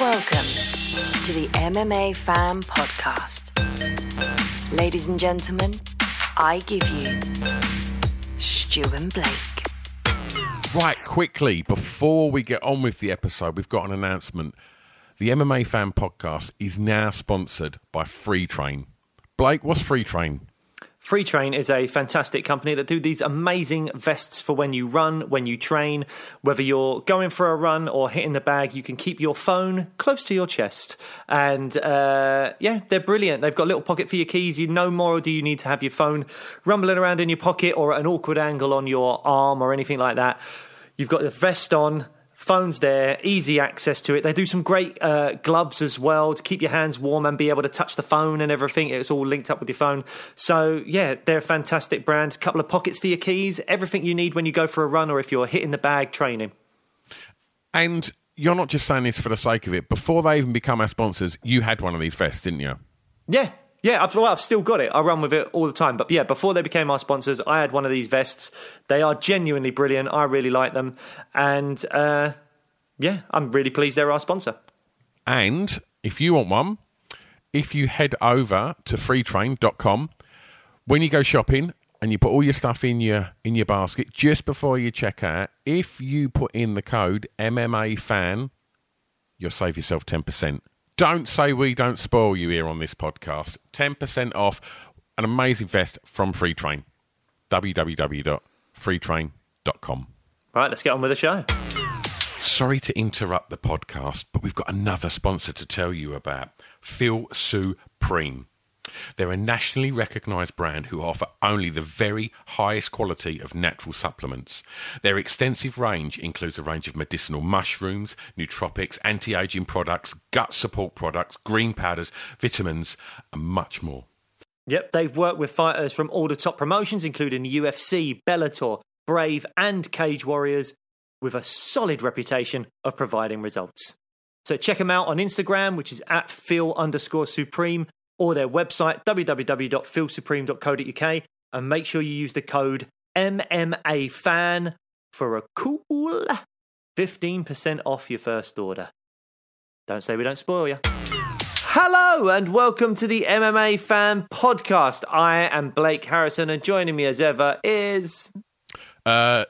Welcome to the MMA Fan Podcast. Ladies and gentlemen, I give you Stu and Blake. Right, quickly, before we get on with the episode, we've got an announcement. The MMA Fan Podcast is now sponsored by Free Train. Blake, what's Free Train? Free Train is a fantastic company that do these amazing vests for when you run, when you train. Whether you're going for a run or hitting the bag, you can keep your phone close to your chest. And yeah, they're brilliant. They've got a little pocket for your keys. You no more do you need to have your phone rumbling around in your pocket or at an awkward angle on your arm or anything like that. You've got the vest on. Phone's there, easy access to it. They do some great gloves as well to keep your hands warm and be able to touch the phone and everything. It's all linked up with your phone. So, yeah, they're a fantastic brand. A couple of pockets for your keys, everything you need when you go for a run or if you're hitting the bag training. And you're not just saying this for the sake of it. Before they even become our sponsors, you had one of these vests, didn't you? Yeah. Yeah, I've still got it. I run with it all the time. But yeah, before they became our sponsors, I had one of these vests. They are genuinely brilliant. I really like them. And yeah, I'm really pleased they're our sponsor. And if you want one, if you head over to freetrain.com, when you go shopping and you put all your stuff in your basket, just before you check out, if you put in the code MMAFAN, you'll save yourself 10%. Don't say we don't spoil you here on this podcast. 10% off an amazing vest from Free Train. www.freetrain.com. Right, let's get on with the show. Sorry to interrupt the podcast, but we've got another sponsor to tell you about. Feel Supreme. They're a nationally recognised brand who offer only the very highest quality of natural supplements. Their extensive range includes a range of medicinal mushrooms, nootropics, anti-aging products, gut support products, green powders, vitamins, and much more. Yep, they've worked with fighters from all the top promotions, including UFC, Bellator, Brave, and Cage Warriors, with a solid reputation of providing results. So check them out on Instagram, which is at feel_supreme. Or their website, www.feelsupreme.co.uk, and make sure you use the code MMAFAN for a cool 15% off your first order. Don't say we don't spoil you. Hello and welcome to the MMA Fan Podcast. I am Blake Harrison and joining me as ever is...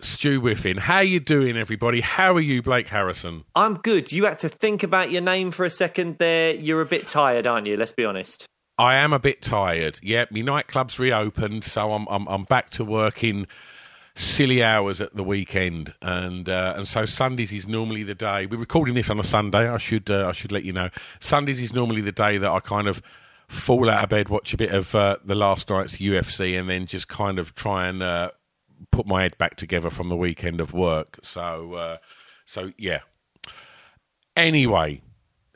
Stu Whiffin. How you doing, everybody? How are you, Blake Harrison? I'm good. You had to think about your name for a second there. You're a bit tired, aren't you? Let's be honest. I am a bit tired. Yeah, my nightclub's reopened, so I'm back to working silly hours at the weekend, and so Sundays is normally the day. We're recording this on a Sunday. I should let you know. Sundays is normally the day that I kind of fall out of bed, watch a bit of the last night's UFC, and then just kind of try and put my head back together from the weekend of work. So yeah. Anyway,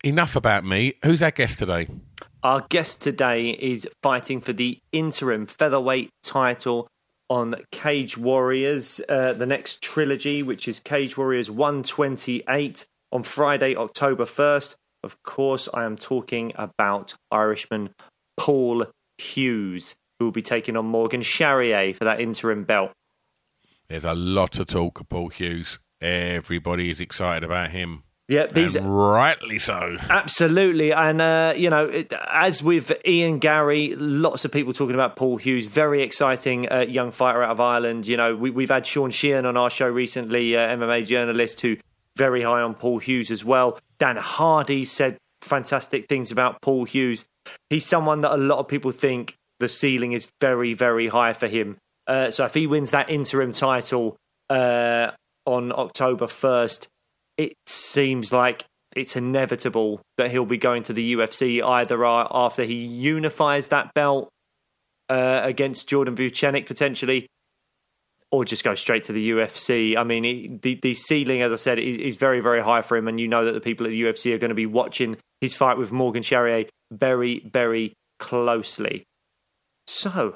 enough about me. Who's our guest today? Our guest today is fighting for the interim featherweight title on Cage Warriors, the next trilogy, which is Cage Warriors 128 on Friday, October 1st. Of course, I am talking about Irishman Paul Hughes, who will be taking on Morgan Charrier for that interim belt. There's a lot to talk of Paul Hughes. Everybody is excited about him. Yeah, rightly so. Absolutely. And, you know, as with Ian Garry, lots of people talking about Paul Hughes, very exciting young fighter out of Ireland. You know, we've had Sean Sheehan on our show recently, MMA journalist, who very high on Paul Hughes as well. Dan Hardy said fantastic things about Paul Hughes. He's someone that a lot of people think the ceiling is very, very high for him. So if he wins that interim title on October 1st, it seems like it's inevitable that he'll be going to the UFC either after he unifies that belt against Jordan Vucenic potentially, or just go straight to the UFC. I mean, the ceiling, as I said, is very, very high for him, and you know that the people at the UFC are going to be watching his fight with Morgan Charrier very, very closely. So,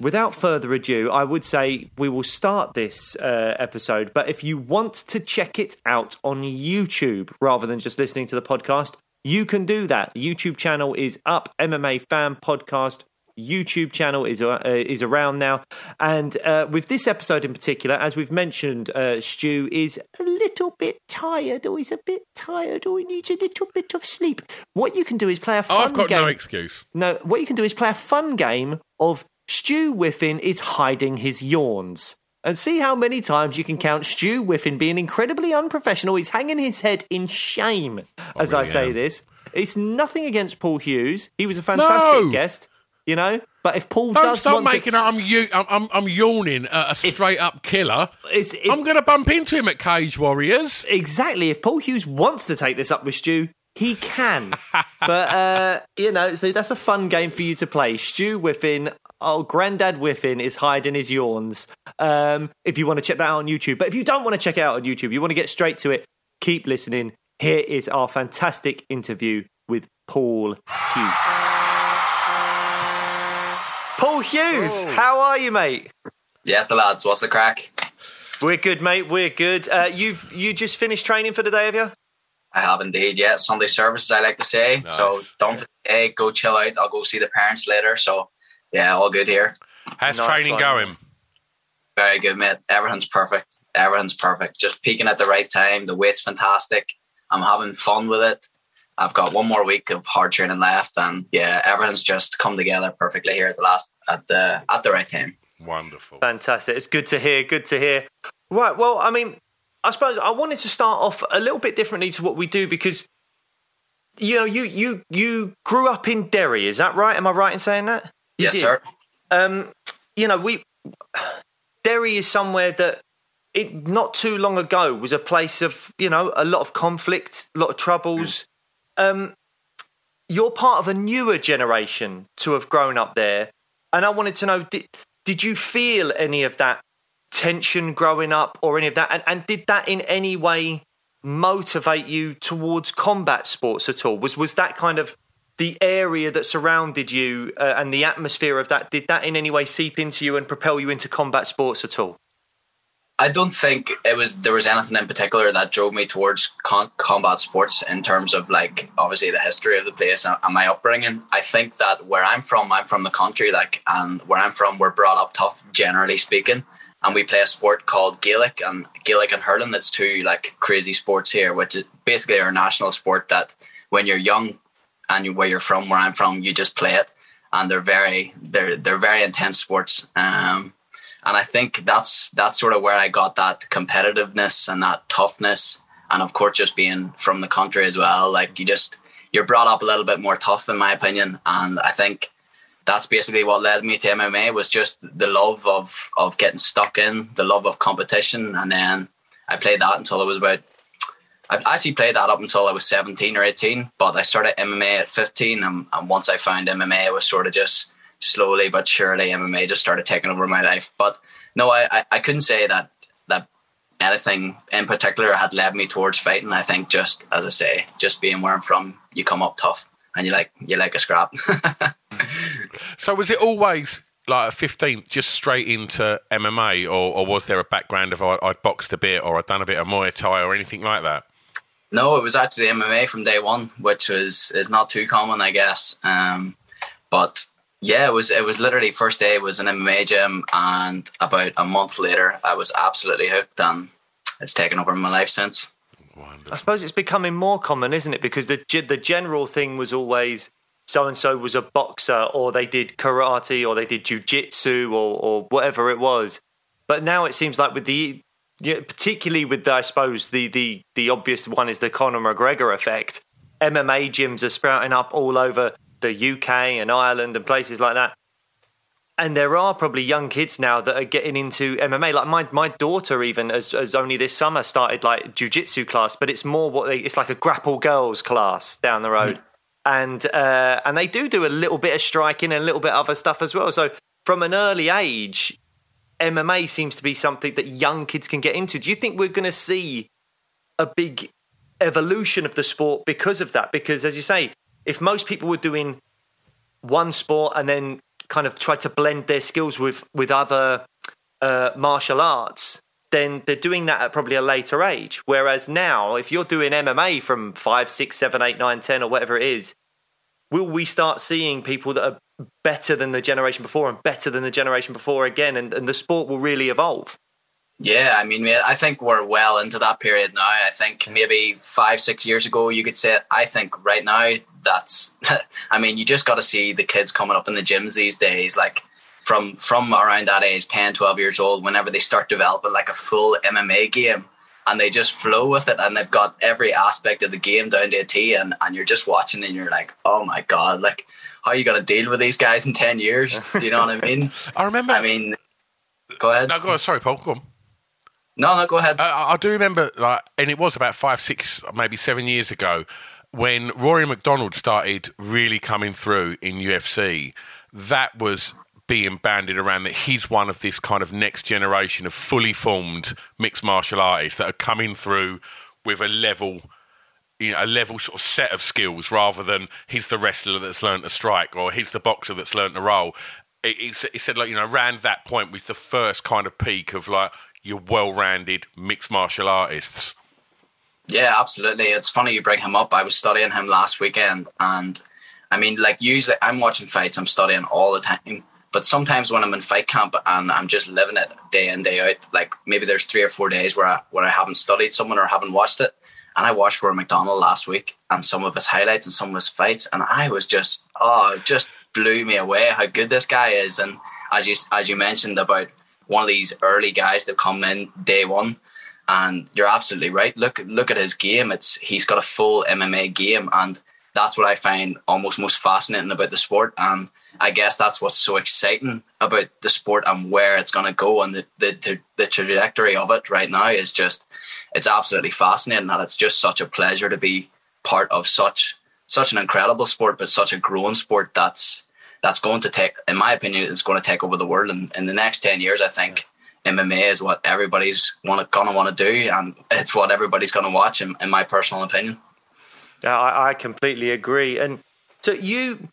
without further ado, I would say we will start this episode. But if you want to check it out on YouTube rather than just listening to the podcast, you can do that. The YouTube channel is up. MMA Fan Podcast YouTube channel is around now. And with this episode in particular, as we've mentioned, Stu is a little bit tired, or he's a bit tired, or he needs a little bit of sleep. What you can do is play a fun game. I've got no excuse. No, what you can do is play a fun game of Stu Whiffin is hiding his yawns. And see how many times you can count Stu Whiffin being incredibly unprofessional. He's hanging his head in shame as I say this. It's nothing against Paul Hughes. He was a fantastic guest, you know. But if Paul I'm yawning at a straight-up killer. I'm going to bump into him at Cage Warriors. Exactly. If Paul Hughes wants to take this up with Stu, he can. But, you know, so that's a fun game for you to play. Stu Whiffin, Grandad Whiffin is hiding his yawns. If you want to check that out on YouTube. But if you don't want to check it out on YouTube, you want to get straight to it, keep listening. Here is our fantastic interview with Paul Hughes. Paul Hughes, how are you, mate? Yes, lads, what's the crack? We're good, mate, we're good. You just finished training for the day, have you? I have indeed, yeah. Sunday services, I like to say. Nice. So done for the day, go chill out. I'll go see the parents later. So, yeah, all good here. How's training going? Very good, mate. Everything's perfect. Everything's perfect. Just peaking at the right time. The weight's fantastic. I'm having fun with it. I've got one more week of hard training left. And, yeah, everything's just come together perfectly here at the right time. Wonderful. Fantastic. It's good to hear, good to hear. Right, well, I mean, I suppose I wanted to start off a little bit differently to what we do because, you know, you grew up in Derry. Is that right? Am I right in saying that? Yes, sir. You know, Derry is somewhere that it not too long ago was a place of, you know, a lot of conflict, a lot of troubles. You're part of a newer generation to have grown up there. And I wanted to know, did you feel any of that tension growing up or any of that, and did that in any way motivate you towards combat sports at all? Was that kind of the area that surrounded you and the atmosphere of that, did that in any way seep into you and propel you into combat sports at all? I don't think there was anything in particular that drove me towards combat sports in terms of, like, obviously the history of the place and my upbringing. I think that where I'm from the country, like, and where I'm from, we're brought up tough, generally speaking. And we play a sport called Gaelic and hurling. That's two, like, crazy sports here, which is basically our national sport that when you're young and where I'm from, you just play it. And they're very intense sports. And I think that's sort of where I got that competitiveness and that toughness. And of course, just being from the country as well, like, you're brought up a little bit more tough, in my opinion. And I think that's basically what led me to MMA, was just the love of getting stuck in, the love of competition. And then I played that until I was 17 or 18, but I started MMA at 15. And once I found MMA, it was sort of just slowly but surely MMA just started taking over my life. But no, I couldn't say that anything in particular had led me towards fighting. I think just, as I say, just being where I'm from, you come up tough and you like a scrap. So was it always, like, at 15, just straight into MMA, or was there a background of I'd boxed a bit, or I'd done a bit of Muay Thai or anything like that? No, it was actually MMA from day one, which is not too common, I guess. But yeah, it was literally first day was an MMA gym, and about a month later I was absolutely hooked, and it's taken over my life since. I suppose it's becoming more common, isn't it? Because the general thing was always so-and-so was a boxer, or they did karate, or they did jiu-jitsu, or whatever it was. But now it seems like with the, particularly with, I suppose, the obvious one is the Conor McGregor effect. MMA gyms are sprouting up all over the UK and Ireland and places like that. And there are probably young kids now that are getting into MMA. Like my daughter, even as only this summer, started like jiu-jitsu class, but it's more it's like a grapple girls class down the road. Mm. And they do a little bit of striking and a little bit of other stuff as well. So from an early age, MMA seems to be something that young kids can get into. Do you think we're going to see a big evolution of the sport because of that? Because as you say, if most people were doing one sport and then kind of try to blend their skills with other martial arts, then they're doing that at probably a later age. Whereas now, if you're doing MMA from 5, 6, 7, 8, 9, 10 or whatever it is, will we start seeing people that are better than the generation before and better than the generation before again, and the sport will really evolve? Yeah, I mean, I think we're well into that period now. I think maybe 5-6 years ago, you could say it. I think right now, you just got to see the kids coming up in the gyms these days, like from around that age, 10, 12 years old, whenever they start developing like a full MMA game, and they just flow with it, and they've got every aspect of the game down to a T, and you're just watching and you're like, oh my God, like, how are you going to deal with these guys in 10 years? Do you know what I mean? Go ahead. No, go on. Sorry, Paul, go on. No, go ahead. I do remember, and it was about 5, 6, maybe 7 years ago, when Rory McDonald started really coming through in UFC. That was being banded around that he's one of this kind of next generation of fully formed mixed martial artists that are coming through with a level sort of set of skills, rather than he's the wrestler that's learned to strike or he's the boxer that's learned to roll. It said, around that point was the first kind of peak of your well-rounded mixed martial artists. Yeah, absolutely. It's funny you bring him up. I was studying him last weekend, and I mean, usually I'm watching fights, I'm studying all the time, but sometimes when I'm in fight camp and I'm just living it day in, day out, like maybe there's 3 or 4 days where I haven't studied someone or haven't watched it. And I watched Rory McDonald last week and some of his highlights and some of his fights, and I was just, it just blew me away how good this guy is. And as you mentioned about one of these early guys that come in day one, and you're absolutely right. Look at his game. He's got a full MMA game, and that's what I find almost most fascinating about the sport. And I guess that's what's so exciting about the sport and where it's going to go, and the trajectory of it right now is just, it's absolutely fascinating, and it's just such a pleasure to be part of such an incredible sport, but such a growing sport that's going to take, in my opinion, it's going to take over the world. And in the next 10 years, I think, MMA is what everybody's going to want to do, and it's what everybody's going to watch, in my personal opinion. I completely agree. And so you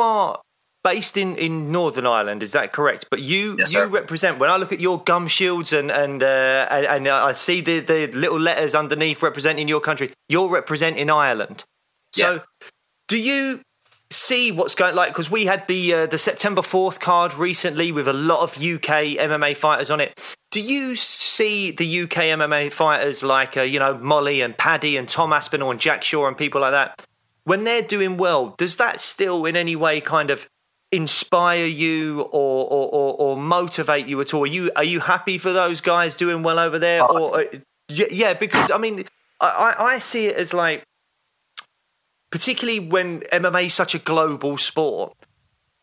are based in Northern Ireland, is that correct? But you represent, when I look at your gum shields and I see the little letters underneath representing your country, you're representing Ireland. So do you see what's going, like, because we had the September 4th card recently with a lot of UK MMA fighters on it. Do you see the UK MMA fighters like Molly and Paddy and Tom Aspinall and Jack Shaw and people like that, when they're doing well, does that still in any way kind of inspire you or motivate you at all? Are you happy for those guys doing well over there? Because I mean, I see it as like, particularly when MMA is such a global sport,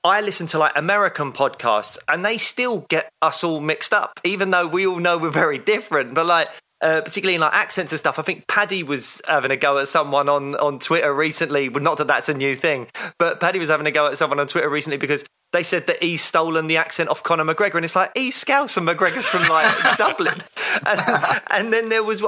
I listen to American podcasts and they still get us all mixed up, even though we all know we're very different. But particularly in accents and stuff, I think Paddy was having a go at someone on Twitter recently. Well, not that that's a new thing, but Paddy was having a go at someone on Twitter recently because they said that he's stolen the accent off Conor McGregor, and it's like, he's Scouser McGregor's from Dublin. And then there was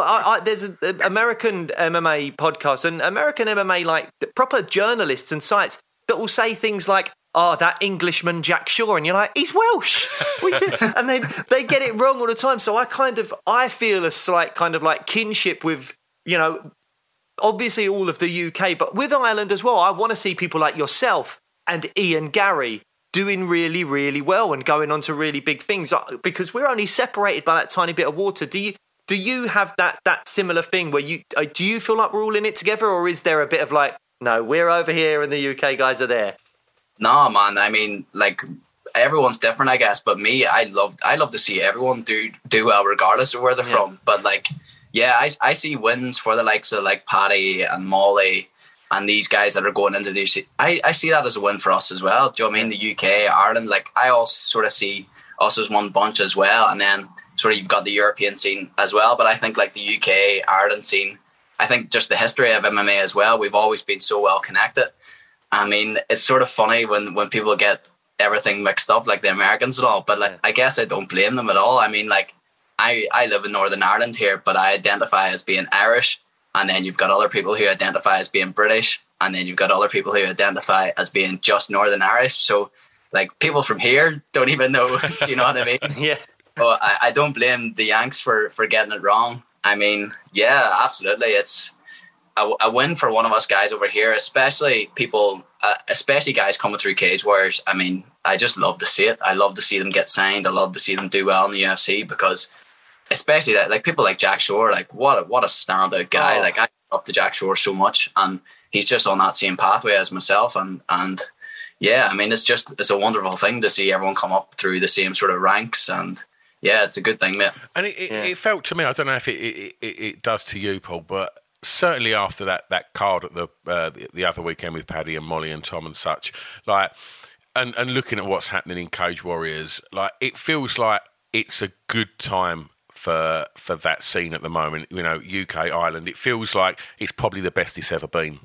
there's an American MMA podcast and American MMA proper journalists and sites that will say things like, that Englishman Jack Shaw, and you're like, he's Welsh. And they get it wrong all the time. So I feel a slight kind of kinship with obviously all of the UK, but with Ireland as well. I want to see people like yourself and Ian Garry doing really, really well and going on to really big things, because we're only separated by that tiny bit of water. Do you have that similar thing where you do you feel like we're all in it together, or is there a bit of like, no, we're over here and the UK guys are there? No, man. I mean, like, everyone's different, I guess. But me, I love to see everyone do well, regardless of where they're from. But like, yeah, I see wins for the likes of like Paddy and Molly and these guys that are going into this. I see that as a win for us as well. Do you know what I mean? The UK, Ireland, like, I all sort of see us as one bunch as well. And then sort of you've got the European scene as well. But I think like the UK, Ireland scene, I think just the history of MMA as well, we've always been so well connected. I mean, it's sort of funny when people get everything mixed up, like the Americans and all, but like, I guess I don't blame them at all. I mean, like, I live in Northern Ireland here, but I identify as being Irish, and then you've got other people who identify as being British, and then you've got other people who identify as being just Northern Irish. So like, people from here don't even know, do you know what I mean? Yeah. So I don't blame the Yanks for getting it wrong. I mean, yeah, absolutely. It's a win for one of us guys over here, especially guys coming through Cage Warriors. I mean, I just love to see it. I love to see them get signed. I love to see them do well in the UFC, because especially that, like, people like Jack Shore, like, what a standout guy. Oh. Like, I look up to Jack Shore so much, and he's just on that same pathway as myself. And yeah, I mean, it's a wonderful thing to see everyone come up through the same sort of ranks, and yeah, it's a good thing, mate. And it felt to me, I don't know if it does to you, Paul, but certainly after that card at the other weekend with Paddy and Molly and Tom and such, like, and looking at what's happening in Cage Warriors, like, it feels like it's a good time for that scene at the moment. You know, UK, Ireland, it feels like it's probably the best it's ever been.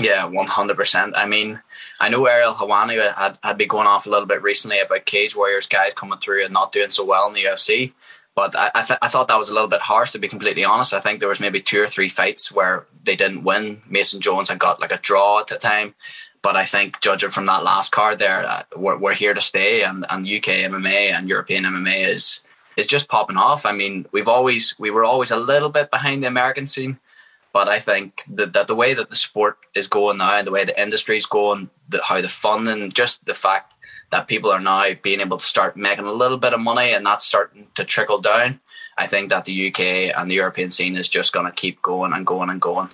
Yeah, 100%. I mean, I know Ariel Helwani had been going off a little bit recently about Cage Warriors guys coming through and not doing so well in the UFC, but I thought that was a little bit harsh, to be completely honest. I think there was maybe 2 or 3 fights where they didn't win. Mason Jones had got like a draw at the time, but I think judging from that last card there, we're here to stay, and UK MMA and European MMA is just popping off. I mean, we were always a little bit behind the American scene, but I think that the way that the sport is going now, and the way the industry is going, how the fun, and just the fact that people are now being able to start making a little bit of money, and that's starting to trickle down. I think that the UK and the European scene is just going to keep going and going and going.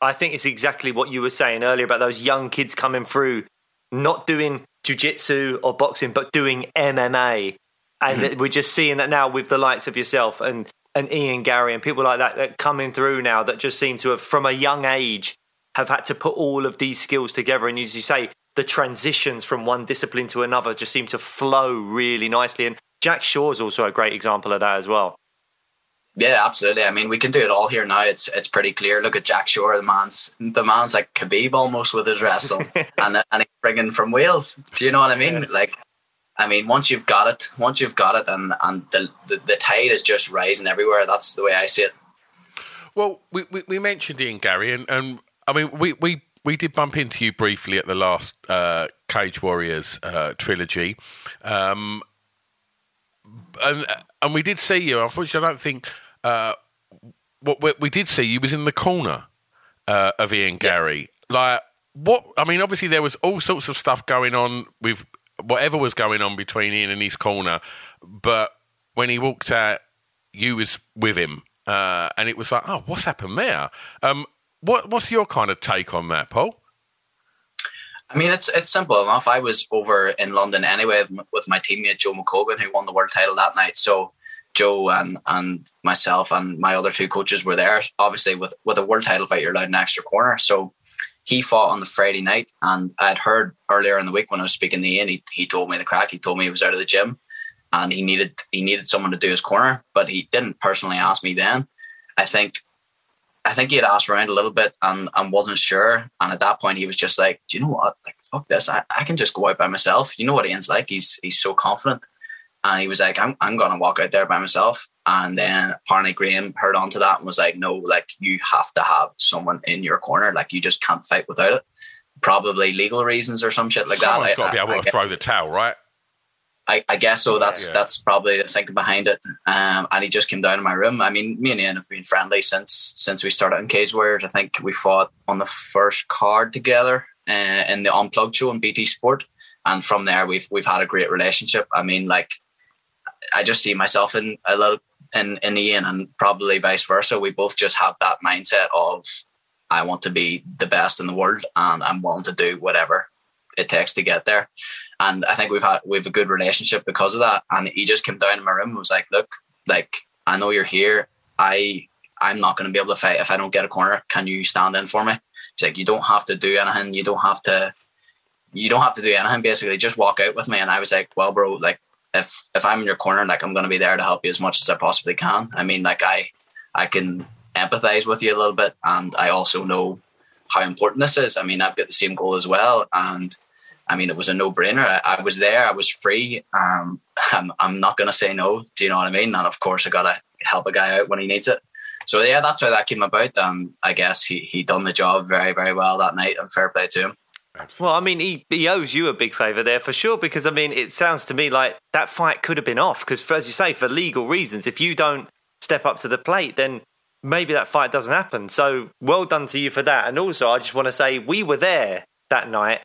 I think it's exactly what you were saying earlier about those young kids coming through, not doing jiu-jitsu or boxing, but doing MMA. And we're just seeing that now with the likes of yourself and Ian Garry and people like that coming through now, that just seem to have, from a young age, have had to put all of these skills together. And as you say, the transitions from one discipline to another just seem to flow really nicely. And Jack Shaw is also a great example of that as well. Yeah, absolutely. I mean, we can do it all here now. It's pretty clear. Look at Jack Shore. The man's like Khabib almost with his wrestling, and he's bringing from Wales. Do you know what I mean? Yeah. Like, I mean, once you've got it, and the tide is just rising everywhere. That's the way I see it. Well, we mentioned Ian Garry, and I mean, we did bump into you briefly at the last Cage Warriors trilogy, and we did see you. Unfortunately, I don't think we did see you was in the corner of Ian Garry. Like, what? I mean, obviously there was all sorts of stuff going on with whatever was going on between Ian and his corner, but when he walked out, you was with him, and it was like, oh, what's happened there? What's your kind of take on that, Paul? I mean, it's simple enough. I was over in London anyway with my teammate Joe McCogan, who won the world title that night. So Joe and myself and my other 2 coaches were there. Obviously, with a world title fight, you're allowed an extra corner. So he fought on the Friday night, and I'd heard earlier in the week when I was speaking to Ian, he told me the crack. He told me he was out of the gym and he needed someone to do his corner, but he didn't personally ask me then. I think he had asked around a little bit and wasn't sure. And at that point, he was just like, do you know what? Like, fuck this. I can just go out by myself. You know what Ian's like. He's so confident. And he was like, I'm going to walk out there by myself. And then apparently Graham heard onto that and was like, no, like, you have to have someone in your corner. Like, you just can't fight without it. Probably legal reasons or some shit like that. Someone's got to be able to throw the towel, right? I guess so. That's probably the thinking behind it. And he just came down to my room. I mean, me and Ian have been friendly since we started in Cage Warriors. I think we fought on the first card together. in the Unplugged show on BT Sport. And from there, we've had a great relationship. I mean, like, I just see myself in a little in Ian, and probably vice versa. We both just have that mindset of, I want to be the best in the world, and I'm willing to do whatever it takes to get there. And I think we've a good relationship because of that. And he just came down in my room and was like, look, like, I know you're here. I'm not going to be able to fight if I don't get a corner. Can you stand in for me? He's like, you don't have to do anything. You don't have to do anything, basically. Just walk out with me. And I was like, well, bro, like, if I'm in your corner, like, I'm going to be there to help you as much as I possibly can. I mean, like, I can empathize with you a little bit, and I also know how important this is. I mean, I've got the same goal as well, and I mean, it was a no-brainer. I was there, I was free. I'm not going to say no, do you know what I mean? And of course, I got to help a guy out when he needs it. So yeah, that's how that came about. I guess he done the job very, very well that night, and fair play to him. Absolutely. Well, I mean, he owes you a big favour there for sure, because, I mean, it sounds to me like that fight could have been off because, as you say, for legal reasons, if you don't step up to the plate, then maybe that fight doesn't happen. So well done to you for that. And also, I just want to say we were there that night,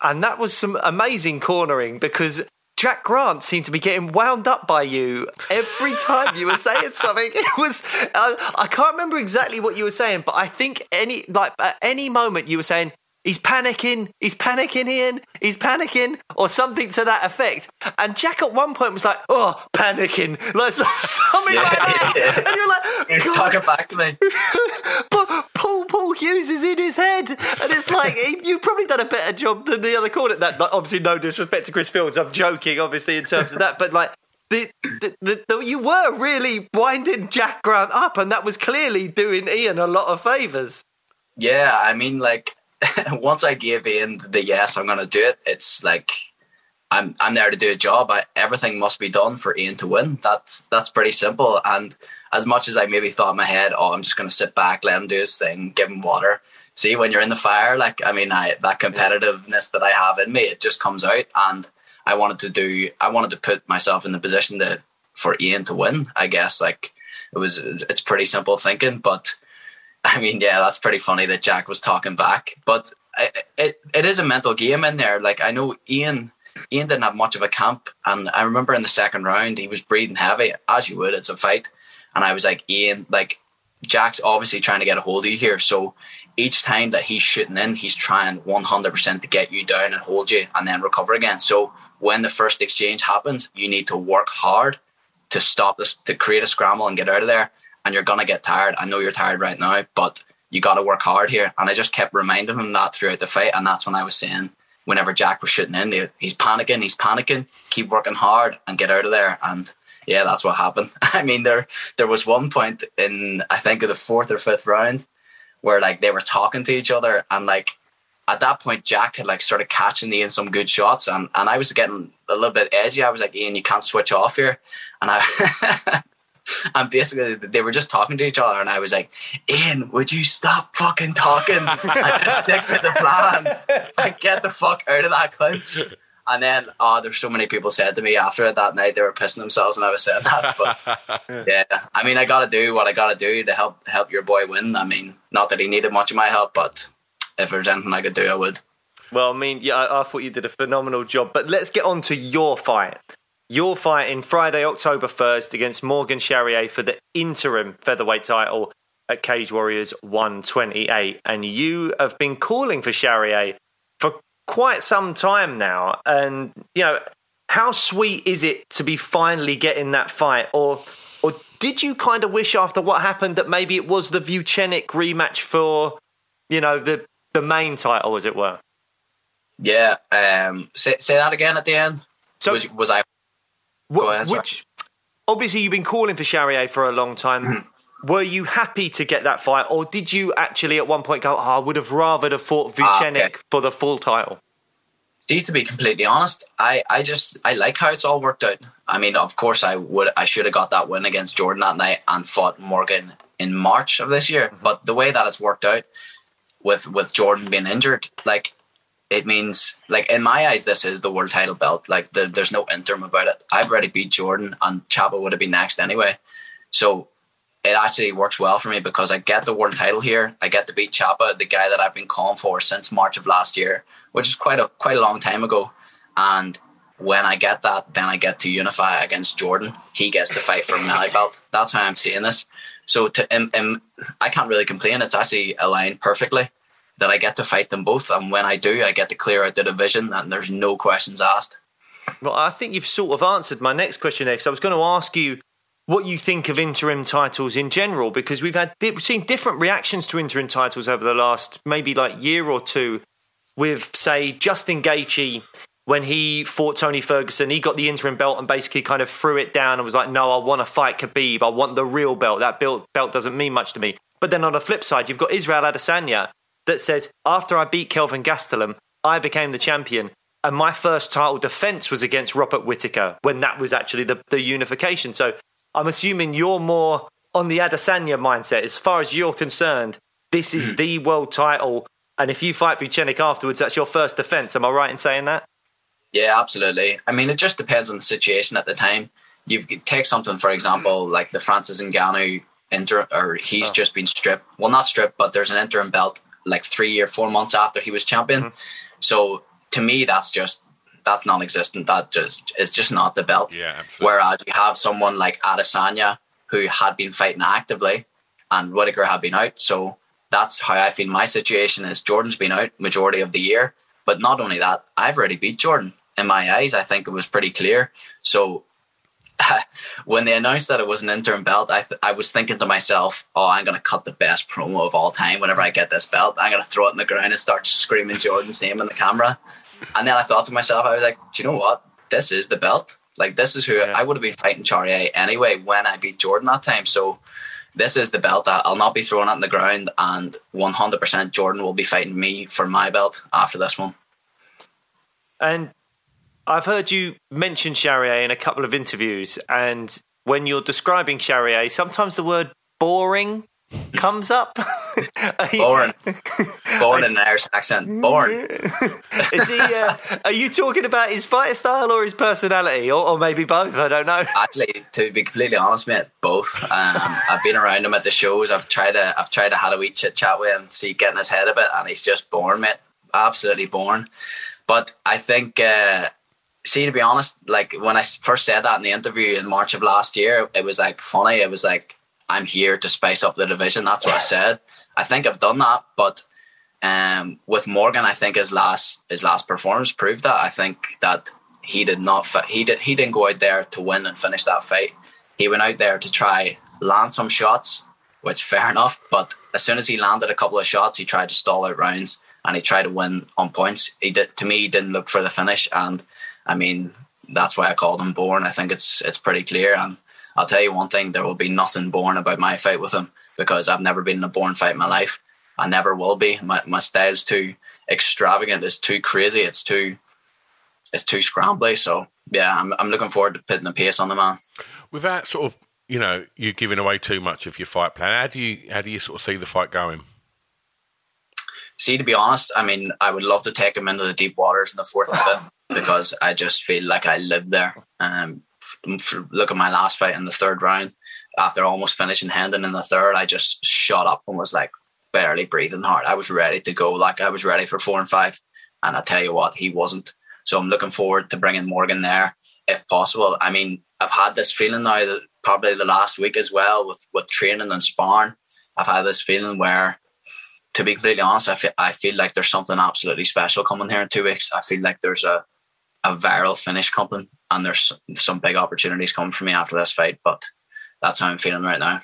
and that was some amazing cornering because Jack Grant seemed to be getting wound up by you every time you were saying something. It was, I can't remember exactly what you were saying, but I think at any moment you were saying, he's panicking, Ian, he's panicking, or something to that effect. And Jack at one point was like, oh, panicking, like something like that. Yeah. And you're like, he's talking back to me. But Paul Hughes is in his head. And it's like, you've probably done a better job than the other corner. That, obviously, no disrespect to Chris Fields. I'm joking, obviously, in terms of that. But like, you were really winding Jack Grant up, and that was clearly doing Ian a lot of favours. Yeah, I mean, like, once I gave Ian the yes, I'm going to do it, it's like I'm there to do a job. Everything must be done for Ian to win. That's pretty simple. And as much as I maybe thought in my head, oh, I'm just going to sit back, let him do his thing, give him water. See, when you're in the fire, like, I mean, that competitiveness that I have in me, it just comes out. And I wanted to put myself in the position for Ian to win, I guess. Like, it's pretty simple thinking, but I mean, yeah, that's pretty funny that Jack was talking back, but it is a mental game in there. Like, I know Ian didn't have much of a camp, and I remember in the second round he was breathing heavy, as you would. It's a fight, and I was like, Ian, like, Jack's obviously trying to get a hold of you here. So each time that he's shooting in, he's trying 100% to get you down and hold you, and then recover again. So when the first exchange happens, you need to work hard to stop this, to create a scramble and get out of there. And you're going to get tired. I know you're tired right now, but you got to work hard here. And I just kept reminding him that throughout the fight. And that's when I was saying, whenever Jack was shooting in, he's panicking, keep working hard and get out of there. And yeah, that's what happened. I mean, there was one point in, I think, the fourth or fifth round where, like, they were talking to each other. And, like, at that point, Jack had, like, started catching Ian some good shots. And I was getting a little bit edgy. I was like, Ian, you can't switch off here. And I... And basically, they were just talking to each other, and I was like, Ian, would you stop fucking talking and just stick to the plan and get the fuck out of that clinch? And then, there's so many people said to me after it that night, they were pissing themselves when I was saying that. But yeah, I mean, I got to do what I got to do to help your boy win. I mean, not that he needed much of my help, but if there's anything I could do, I would. Well, I mean, yeah, I thought you did a phenomenal job, but let's get on to your fight. You're fighting Friday, October 1st against Morgan Charrier for the interim featherweight title at Cage Warriors 128. And you have been calling for Charrier for quite some time now. And, you know, how sweet is it to be finally getting that fight? Or did you kind of wish after what happened that maybe it was the Vucenic rematch for, you know, the main title, as it were? Yeah. Say that again at the end. So was I... obviously, you've been calling for Charrier for a long time. Were you happy to get that fight, or did you actually at one point go, oh, I would have rather have fought Vucenic for the full title? See, to be completely honest, I like how it's all worked out. I mean, of course, I should have got that win against Jordan that night and fought Morgan in March of this year. But the way that it's worked out with Jordan being injured, like, it means, like, in my eyes, this is the world title belt. Like, there's no interim about it. I've already beat Jordan, and Chapa would have been next anyway. So it actually works well for me because I get the world title here. I get to beat Ciampa, the guy that I've been calling for since March of last year, which is quite a long time ago. And when I get that, then I get to unify against Jordan. He gets to fight for my belt. That's how I'm seeing this. So I can't really complain. It's actually aligned perfectly that I get to fight them both. And when I do, I get to clear out the division and there's no questions asked. Well, I think you've sort of answered my next question there, because I was going to ask you what you think of interim titles in general, because we've seen different reactions to interim titles over the last maybe like year or two with, say, Justin Gaethje. When he fought Tony Ferguson, he got the interim belt and basically kind of threw it down and was like, no, I want to fight Khabib. I want the real belt. That belt doesn't mean much to me. But then on the flip side, you've got Israel Adesanya that says, after I beat Kelvin Gastelum, I became the champion. And my first title defense was against Robert Whittaker when that was actually the unification. So I'm assuming you're more on the Adesanya mindset. As far as you're concerned, this is the world title. And if you fight Vucenic afterwards, that's your first defense. Am I right in saying that? Yeah, absolutely. I mean, it just depends on the situation at the time. You take something, for example, like the Francis Ngannou interim, or he's just been stripped. Well, not stripped, but there's an interim belt like 3 or 4 months after he was champion. Mm-hmm. So to me, that's non-existent. It's just not the belt. Yeah, absolutely. Whereas you have someone like Adesanya who had been fighting actively and Whittaker had been out. So that's how I feel my situation is. Jordan's been out majority of the year. But not only that, I've already beat Jordan. In my eyes, I think it was pretty clear. So when they announced that it was an interim belt, I was thinking to myself, oh, I'm going to cut the best promo of all time whenever I get this belt. I'm going to throw it in the ground and start screaming Jordan's name in the camera. And then I thought to myself, I was like, do you know what? This is the belt. Like, this is who I would have been fighting Charrier anyway when I beat Jordan that time. So this is the belt. I'll not be throwing it in the ground, and 100% Jordan will be fighting me for my belt after this one. And I've heard you mention Charrier in a couple of interviews, and when you're describing Charrier, sometimes the word boring comes up. Boring in an Irish accent. Boring. Is he? Are you talking about his fighter style or his personality, or maybe both? I don't know. Actually, to be completely honest, mate, both. I've been around him at the shows. I've tried to have a wee chit chat with him, see getting his head a bit, and he's just boring, mate. Absolutely boring. But I think, to be honest, like when I first said that in the interview in March of last year, it was like funny. It was like, I'm here to spice up the division. That's what I said. I think I've done that, but with Morgan, I think his last performance proved that. I think that he did not he didn't go out there to win and finish that fight. He went out there to try land some shots, which fair enough. But as soon as he landed a couple of shots, he tried to stall out rounds and he tried to win on points. He did. To me, he didn't look for the finish, and I mean that's why I called him boring. I think it's pretty clear. And I'll tell you one thing, there will be nothing boring about my fight with him because I've never been in a boring fight in my life. I never will be. My style is too extravagant. It's too crazy. It's too scrambly. So, yeah, I'm looking forward to putting the pace on the man. Without sort of, you know, you giving away too much of your fight plan, how do you sort of see the fight going? See, to be honest, I mean, I would love to take him into the deep waters in the fourth and fifth because I just feel like I live there. Look at my last fight in the third round. After almost finishing Hendon in the third, I just shot up and was like barely breathing hard. I was ready to go. Like I was ready for 4 and 5. And I tell you what, he wasn't. So I'm looking forward to bringing Morgan there if possible. I mean, I've had this feeling now that probably the last week as well with training and sparring. I've had this feeling where, to be completely honest, I feel like there's something absolutely special coming here in 2 weeks. I feel like there's a viral finish coming, and there's some big opportunities coming for me after this fight, but that's how I'm feeling right now.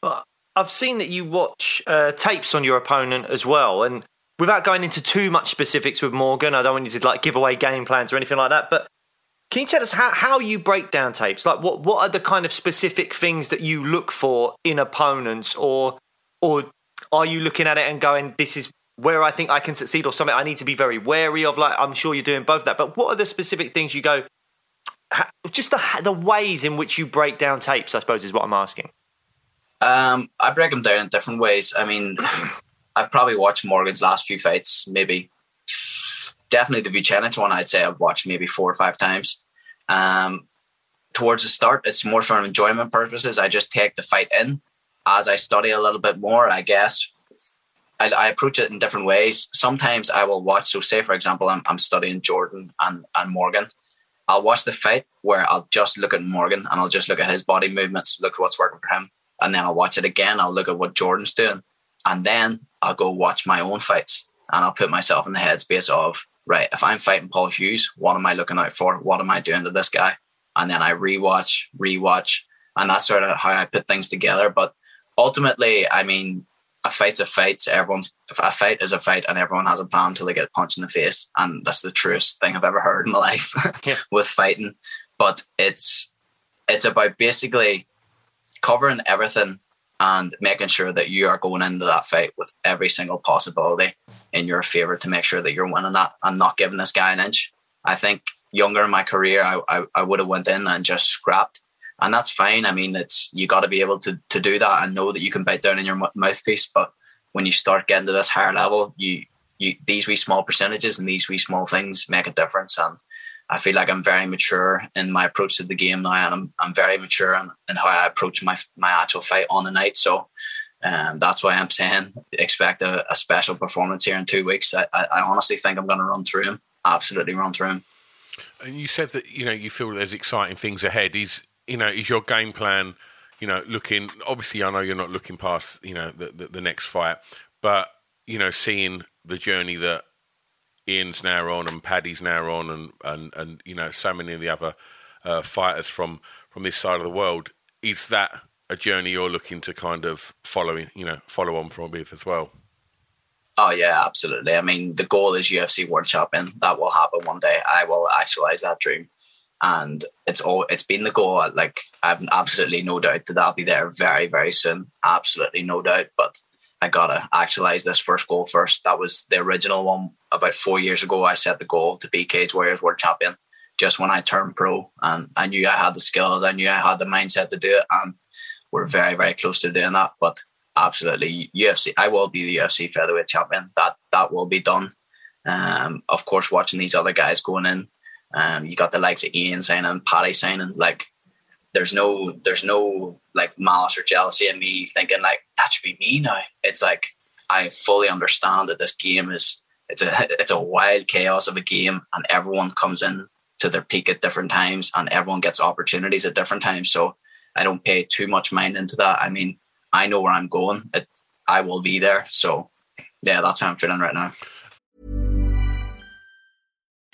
Well, I've seen that you watch tapes on your opponent as well, and without going into too much specifics with Morgan, I don't want you to like give away game plans or anything like that, but can you tell us how you break down tapes? Like what are the kind of specific things that you look for in opponents, or are you looking at it and going, this is where I think I can succeed, or something I need to be very wary of? Like, I'm sure you're doing both that, but what are the specific things you go, just the ways in which you break down tapes, I suppose, is what I'm asking. I break them down in different ways. I mean, I've probably watched Morgan's last few fights, maybe, definitely the Vucenic one, I'd say I've watched maybe 4 or 5 times. towards the start, it's more for enjoyment purposes. I just take the fight in. As I study a little bit more, I guess, I approach it in different ways. Sometimes I will watch, so say, for example, I'm studying Jordan and Morgan. I'll watch the fight where I'll just look at Morgan and I'll just look at his body movements, look what's working for him. And then I'll watch it again. I'll look at what Jordan's doing. And then I'll go watch my own fights and I'll put myself in the headspace of, right, if I'm fighting Paul Hughes, what am I looking out for? What am I doing to this guy? And then I rewatch. And that's sort of how I put things together. But ultimately, I mean, a fight's a fight. A fight is a fight and everyone has a plan until they get punched in the face. And that's the truest thing I've ever heard in my life with fighting. But it's about basically covering everything and making sure that you are going into that fight with every single possibility in your favor to make sure that you're winning that and not giving this guy an inch. I think younger in my career, I would have went in and just scrapped. And that's fine. I mean, you got to be able to do that and know that you can bite down in your mouthpiece. But when you start getting to this higher level, you these wee small percentages and these wee small things make a difference. And I feel like I'm very mature in my approach to the game now, and I'm very mature in how I approach my actual fight on the night. So that's why I'm saying expect a special performance here in 2 weeks. I honestly think I'm going to run through him, absolutely run through him. And you said that you feel there's exciting things ahead. Is your game plan, looking, obviously I know you're not looking past, the next fight, but, seeing the journey that Ian's now on and Paddy's now on and so many of the other fighters from this side of the world, is that a journey you're looking to kind of follow on from with as well? Oh yeah, absolutely. I mean, the goal is UFC World Champion. That will happen one day. I will actualize that dream. And it's been the goal. Like, I've absolutely no doubt that I'll be there very, very soon. Absolutely no doubt. But I gotta actualize this first goal first. That was the original one. About 4 years ago, I set the goal to be Cage Warriors World Champion. Just when I turned pro, and I knew I had the skills, I knew I had the mindset to do it, and we're very, very close to doing that. But absolutely, UFC. I will be the UFC featherweight champion. That will be done. Of course, watching these other guys going in. You got the likes of Ian signing, Paddy signing. Like, there's no like malice or jealousy in me thinking like that should be me now. It's like I fully understand that this game is a wild chaos of a game, and everyone comes in to their peak at different times, and everyone gets opportunities at different times. So I don't pay too much mind into that. I mean, I know where I'm going. I will be there. So yeah, that's how I'm feeling right now.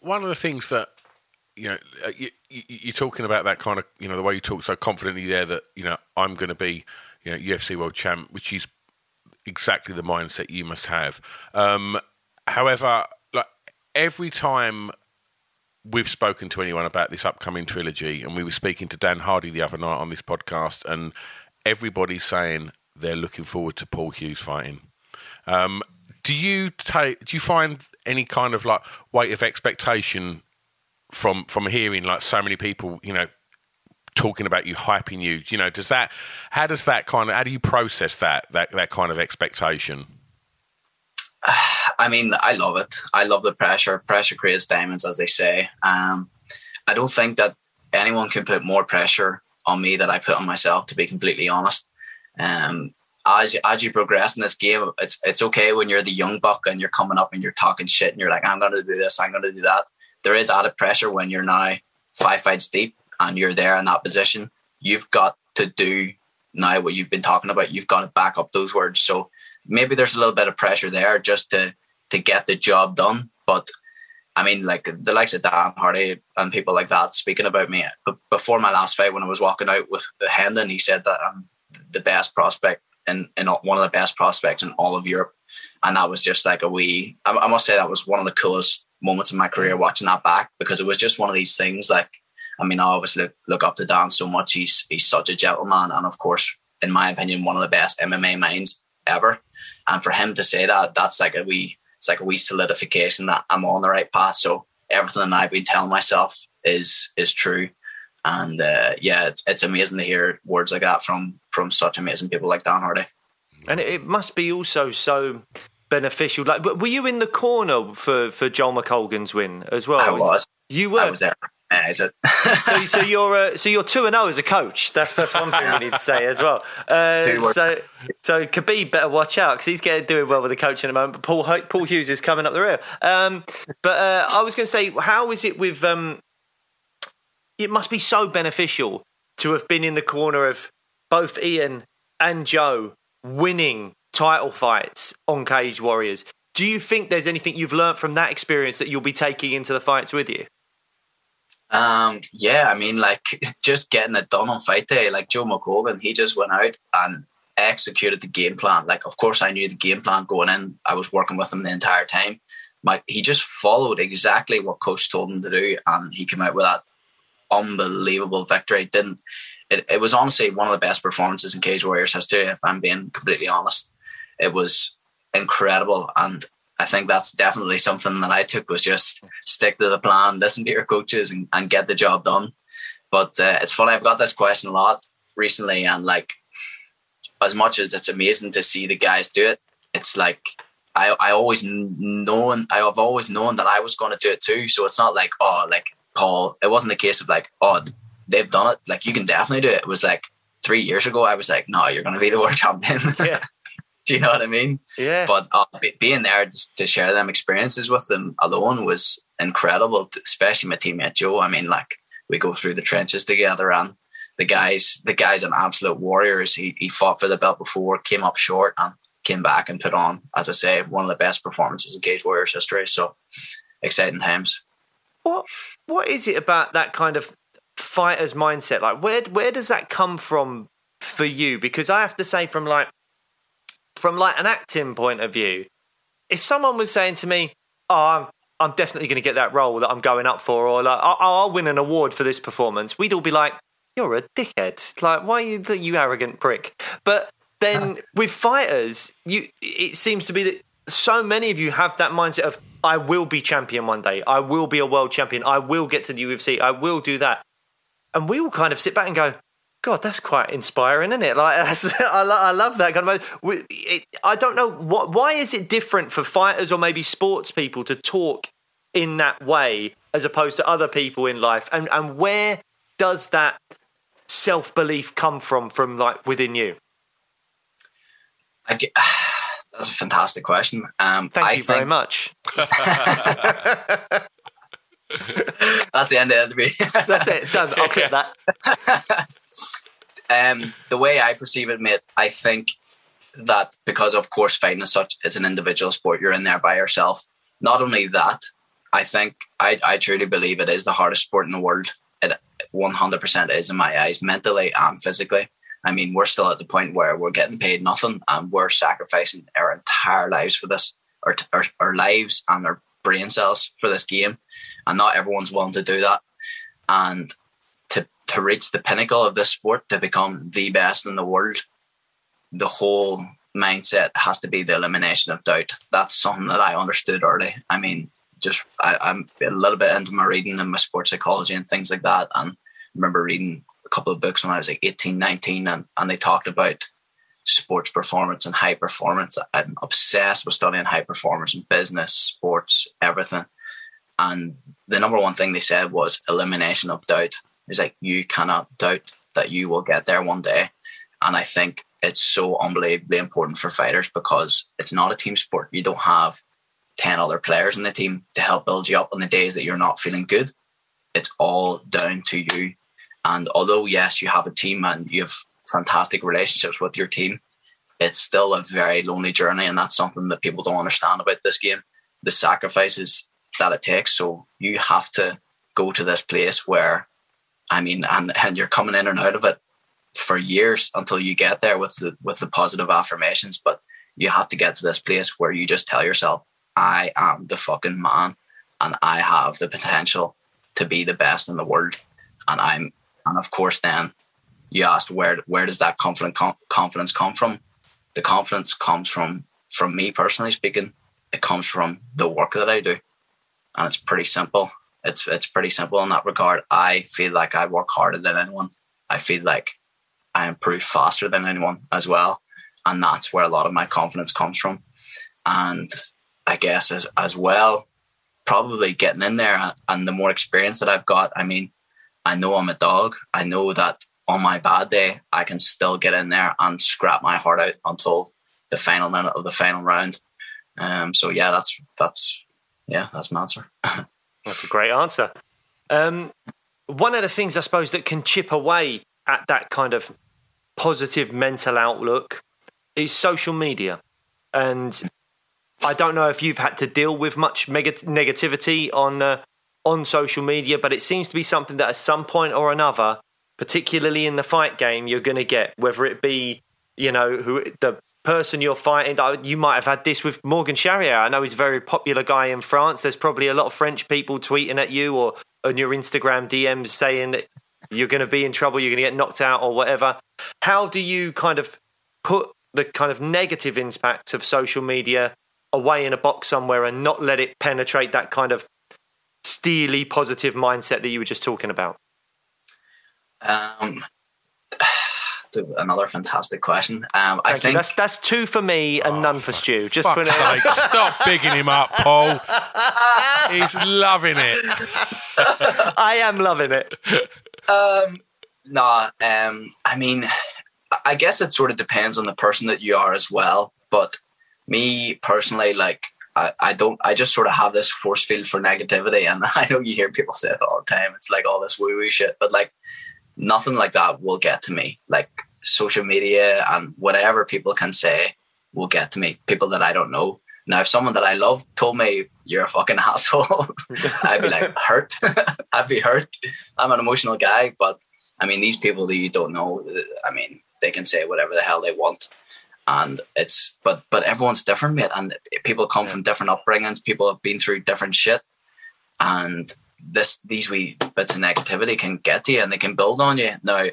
One of the things that, you're talking about that kind of, the way you talk so confidently there that, I'm going to be, UFC world champ, which is exactly the mindset you must have. However, like every time we've spoken to anyone about this upcoming trilogy, and we were speaking to Dan Hardy the other night on this podcast, and everybody's saying they're looking forward to Paul Hughes fighting. Do you find any kind of like weight of expectation from hearing like so many people, you know, talking about you, hyping you, you know, how do you process that kind of expectation? I mean, I love it. I love the pressure. Pressure creates diamonds, as they say. I don't think that anyone can put more pressure on me than I put on myself, to be completely honest. As you progress in this game, it's okay when you're the young buck and you're coming up and you're talking shit and you're like, I'm going to do this, I'm going to do that. There is added pressure when you're now 5 fights deep and you're there in that position. You've got to do now what you've been talking about. You've got to back up those words. So maybe there's a little bit of pressure there just to get the job done. But I mean, like the likes of Dan Hardy and people like that speaking about me. Before my last fight, when I was walking out with Hendon, he said that I'm the best prospect and one of the best prospects in all of Europe. And that was just like I must say that was one of the coolest moments in my career, watching that back, because it was just one of these things. Like, I mean, I obviously look up to Dan so much. He's such a gentleman. And of course, in my opinion, one of the best MMA minds ever. And for him to say that, that's like a wee solidification that I'm on the right path. So everything I've been telling myself is true. And it's amazing to hear words like that from such amazing people like Dan Hardy. And it must be also so beneficial. Like, were you in the corner for Joel McColgan's win as well? I was. You were. I was there. So you're 2-0 as a coach. That's one thing we need to say as well. So Khabib better watch out, because he's doing well with the coach in a moment. But Paul Hughes is coming up the rear. I was going to say, how is it with? It must be so beneficial to have been in the corner of both Ian and Joe winning title fights on Cage Warriors. Do you think there's anything you've learned from that experience that you'll be taking into the fights with you? Yeah, I mean, like, just getting it done on fight day. Like, Joe McColgan, he just went out and executed the game plan. Like, of course, I knew the game plan going in. I was working with him the entire time. He just followed exactly what coach told him to do, and he came out with that unbelievable victory. It was honestly one of the best performances in Cage Warriors history, if I'm being completely honest. It was incredible, and I think that's definitely something that I took, was just stick to the plan, listen to your coaches and get the job done. But it's funny, I've got this question a lot recently, and like, as much as it's amazing to see the guys do it, it's like I've always known that I was going to do it too. So it's not like, oh, like Paul, it wasn't a case of like, oh, they've done it, like you can definitely do it. It was like 3 years ago, I was like, no, you're going to be the world champion. Yeah. Do you know what I mean? Yeah. But being there to share them experiences with them alone was incredible, especially my teammate Joe. I mean, like, we go through the trenches together, and the guy's an absolute warrior. He fought for the belt before, came up short, and came back and put on, as I say, one of the best performances in Cage Warriors history. So, exciting times. What is it about that kind of fighter's mindset? Like, where does that come from for you? Because I have to say, from an acting point of view, if someone was saying to me, oh, I'm definitely going to get that role that I'm going up for, or like, oh, I'll win an award for this performance, we'd all be like, you're a dickhead. Like, why are you arrogant prick? But then with fighters, it seems to be that so many of you have that mindset of, I will be champion one day. I will be a world champion. I will get to the UFC. I will do that. And we all kind of sit back and go, God, that's quite inspiring, isn't it? Like, I love that kind of moment. I don't know why is it different for fighters or maybe sports people to talk in that way as opposed to other people in life, and where does that self belief come from like within you? That's a fantastic question. Thank you very much. That's the end of the interview. That's it, done. I'll clip that. The way I perceive it, mate, I think that because, of course, fighting as such is an individual sport, you're in there by yourself. Not only that, I think I truly believe it is the hardest sport in the world. It 100% is in my eyes, mentally and physically. I mean, we're still at the point where we're getting paid nothing, and we're sacrificing our entire lives for this, our lives and our brain cells for this game, and not everyone's willing to do that. And to reach the pinnacle of this sport, to become the best in the world, the whole mindset has to be the elimination of doubt. That's something that I understood early. I mean, just I'm a little bit into my reading and my sports psychology and things like that, and I remember reading a couple of books when I was like 18, 19, and they talked about sports performance and high performance. I'm obsessed with studying high performance in business, sports, everything. And the number one thing they said was elimination of doubt. It's like, you cannot doubt that you will get there one day. And I think it's so unbelievably important for fighters, because it's not a team sport. You don't have 10 other players in the team to help build you up on the days that you're not feeling good. It's all down to you. And although, yes, you have a team and you have fantastic relationships with your team, it's still a very lonely journey. And that's something that people don't understand about this game, the sacrifices that it takes. So you have to go to this place where, I mean, and you're coming in and out of it for years until you get there with the positive affirmations. But you have to get to this place where you just tell yourself, I am the fucking man, and I have the potential to be the best in the world. And of course, then you asked, where does that confidence come from? The confidence comes from me personally speaking. It comes from the work that I do. And it's pretty simple. It's pretty simple in that regard. I feel like I work harder than anyone. I feel like I improve faster than anyone as well. And that's where a lot of my confidence comes from. And I guess as well, probably getting in there and the more experience that I've got. I mean, I know I'm a dog. I know that on my bad day, I can still get in there and scrap my heart out until the final minute of the final round. So yeah, that's my answer. That's a great answer. One of the things I suppose that can chip away at that kind of positive mental outlook is social media. And I don't know if you've had to deal with much negativity on social media, but it seems to be something that at some point or another, particularly in the fight game, you're going to get, whether it be, you know, who the person you're fighting. You might have had this with Morgan Charrier. I know he's a very popular guy in France. There's probably a lot of French people tweeting at you or on your Instagram DMs saying that you're going to be in trouble, you're going to get knocked out or whatever. How do you kind of put the kind of negative impacts of social media away in a box somewhere and not let it penetrate that kind of steely positive mindset that you were just talking about? Another fantastic question. I think that's two for me and none for Stu. Just for stop bigging him up, Paul. He's loving it. I am loving it. I mean, I guess it sort of depends on the person that you are as well. But me personally, like, I just sort of have this force field for negativity, and I know you hear people say it all the time. It's like all this woo-woo shit, but like, nothing like that will get to me. Like, social media and whatever people can say will get to me. People that I don't know. Now, if someone that I love told me, you're a fucking asshole, I'd be like, hurt. I'd be hurt. I'm an emotional guy, but I mean, these people that you don't know, I mean, they can say whatever the hell they want. And it's, but everyone's different, mate. And people come from different upbringings. People have been through different shit. And these wee bits of negativity can get to you and they can build on you. Now,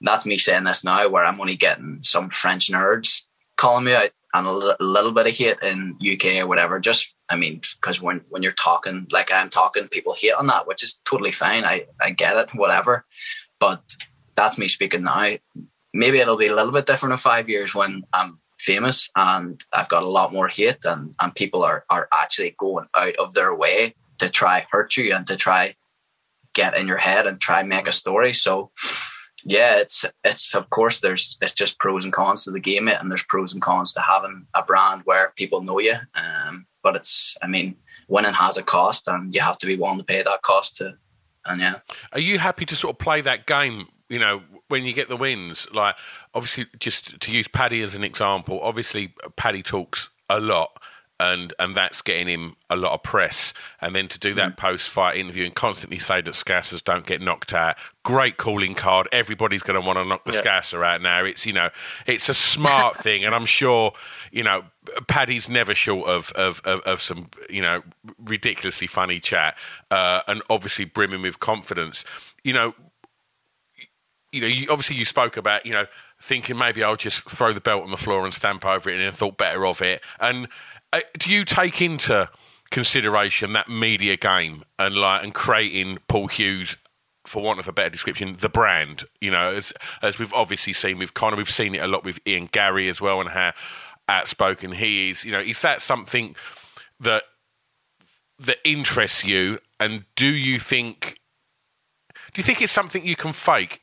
that's me saying this now, where I'm only getting some French nerds calling me out and a little bit of hate in UK or whatever. Just, I mean, because when you're talking like I'm talking, people hate on that, which is totally fine. I get it, whatever. But that's me speaking now. Maybe it'll be a little bit different in 5 years when I'm famous and I've got a lot more hate and people are actually going out of their way to try hurt you and to try get in your head and try make a story. So yeah, it's of course it's just pros and cons to the game, and there's pros and cons to having a brand where people know you. But it's, I mean, winning has a cost, and you have to be willing to pay that cost to. And yeah, are you happy to sort of play that game? You know, when you get the wins, like obviously, just to use Paddy as an example, obviously Paddy talks a lot. and that's getting him a lot of press. And then to do that post-fight interview and constantly say that Scassers don't get knocked out, great calling card. Everybody's going to want to knock the Scasser out now. It's, you know, it's a smart thing, and I'm sure, you know, Paddy's never short of some, you know, ridiculously funny chat, and obviously brimming with confidence. You obviously you spoke about, you know, thinking maybe I'll just throw the belt on the floor and stamp over it, and then thought better of it. And do you take into consideration that media game and creating Paul Hughes, for want of a better description, the brand? You know, as we've obviously seen with Conor, we've seen it a lot with Ian Garry as well, and how outspoken he is. You know, is that something that interests you? And do you think it's something you can fake?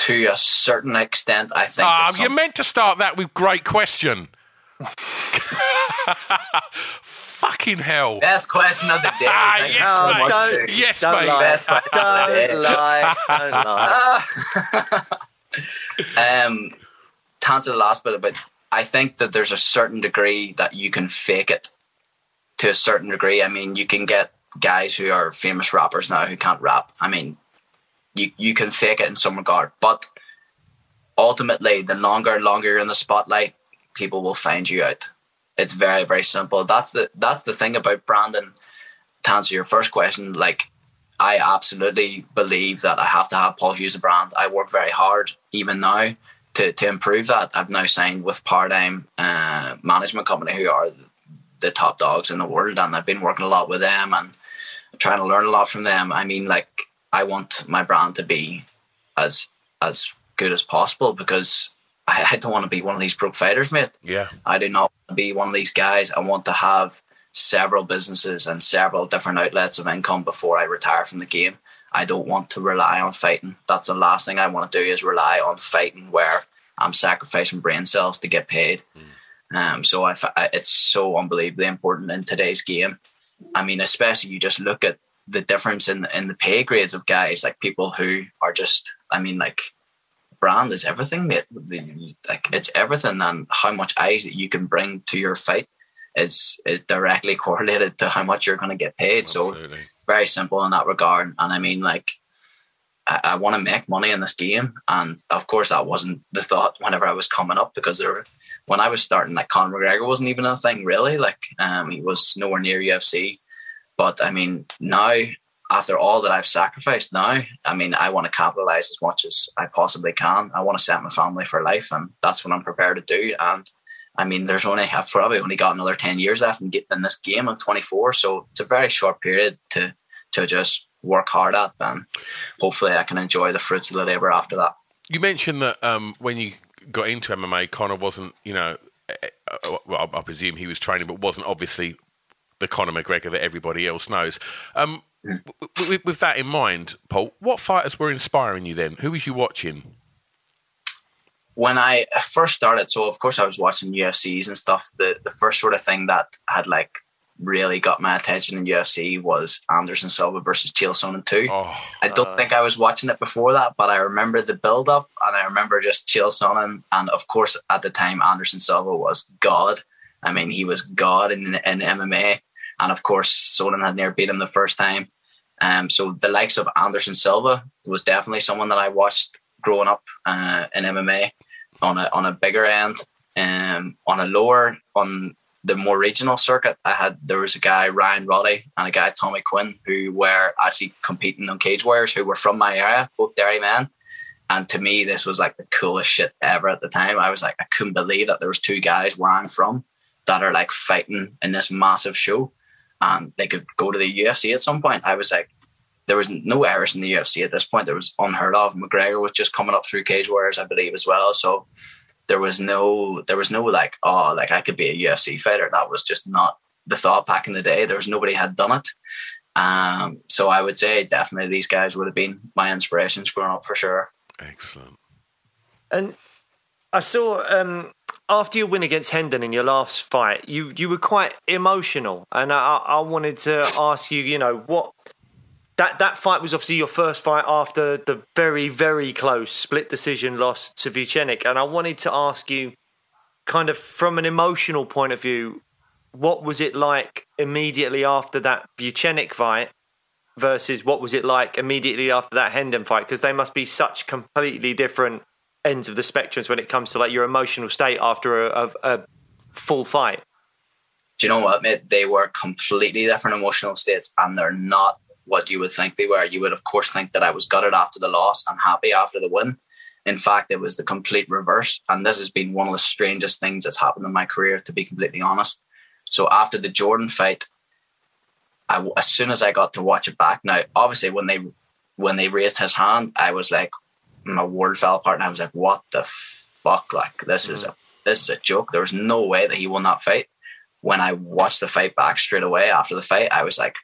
To a certain extent, I think. You're meant to start that with great question. Fucking hell. Best question of the day. Don't lie. To answer the last bit, but I think that there's a certain degree that you can fake it to a certain degree. I mean, you can get guys who are famous rappers now who can't rap. I mean, You can fake it in some regard, but ultimately, the longer you're in the spotlight, people will find you out. It's very, very simple. That's the thing about branding. To answer your first question, like, I absolutely believe that I have to have Paul Hughes' brand. I work very hard, even now, to improve that. I've now signed with Paradigm Management Company, who are the top dogs in the world, and I've been working a lot with them and trying to learn a lot from them. I mean, like, I want my brand to be as good as possible, because I don't want to be one of these broke fighters, mate. Yeah. I do not want to be one of these guys. I want to have several businesses and several different outlets of income before I retire from the game. I don't want to rely on fighting. That's the last thing I want to do, is rely on fighting, where I'm sacrificing brain cells to get paid. So it's so unbelievably important in today's game. I mean, especially you just look at the difference in the pay grades of guys, like people who are just, I mean, like, brand is everything, mate. Like, it's everything, and how much eyes that you can bring to your fight is directly correlated to how much you're going to get paid. Absolutely. So very simple in that regard. And I mean, like, I want to make money in this game, and of course that wasn't the thought whenever I was coming up, because when I was starting, like, Conor McGregor wasn't even a thing, really. Like, he was nowhere near UFC. But I mean, now, after all that I've sacrificed now, I mean, I want to capitalize as much as I possibly can. I want to set my family for life, and that's what I'm prepared to do. And I mean, I've probably only got another 10 years left and get in this game. I'm 24. So it's a very short period to just work hard at, and hopefully I can enjoy the fruits of the labor after that. You mentioned that when you got into MMA, Conor wasn't, you know, well, I presume he was training, but wasn't obviously the Conor McGregor that everybody else knows. With that in mind, Paul, what fighters were inspiring you then? Who was you watching? When I first started, so of course I was watching UFCs and stuff. The first sort of thing that had, like, really got my attention in UFC was Anderson Silva versus Chael Sonnen 2. I don't think I was watching it before that, but I remember the build-up, and I remember just Chael Sonnen. And of course, at the time, Anderson Silva was God. I mean, he was God in MMA. And of course, Sonnen had near beat him the first time. So the likes of Anderson Silva was definitely someone that I watched growing up in MMA on a bigger end. On the more regional circuit, there was a guy, Ryan Roddy, and a guy, Tommy Quinn, who were actually competing on Cage Warriors, who were from my area, both Derry men. And to me, this was like the coolest shit ever at the time. I was like, I couldn't believe that there was two guys where I'm from that are, like, fighting in this massive show, and they could go to the UFC at some point. I was like, there was no Irish in the UFC at this point. There was unheard of. McGregor was just coming up through Cage Warriors, I believe, as well. So there was no like, oh, like, I could be a UFC fighter. That was just not the thought back in the day. There was nobody had done it. So I would say definitely these guys would have been my inspirations growing up, for sure. Excellent. And I saw, after your win against Hendon in your last fight, you were quite emotional, and I wanted to ask you, you know, what that fight was obviously your first fight after the very, very close split decision loss to Vucenic, and I wanted to ask you, kind of from an emotional point of view, what was it like immediately after that Vucenic fight versus what was it like immediately after that Hendon fight? Because they must be such completely different ends of the spectrums when it comes to like your emotional state after a full fight. Do you know what, mate? They were completely different emotional states, and they're not what you would think they were. You would, of course, think that I was gutted after the loss and happy after the win. In fact, it was the complete reverse. And this has been one of the strangest things that's happened in my career, to be completely honest. So after the Jordan fight, as soon as I got to watch it back, now, obviously, when they raised his hand, I was like, my world fell apart. And I was like, what the fuck? Like, this is a joke. There was no way that he won that fight. When I watched the fight back straight away after the fight, I was like,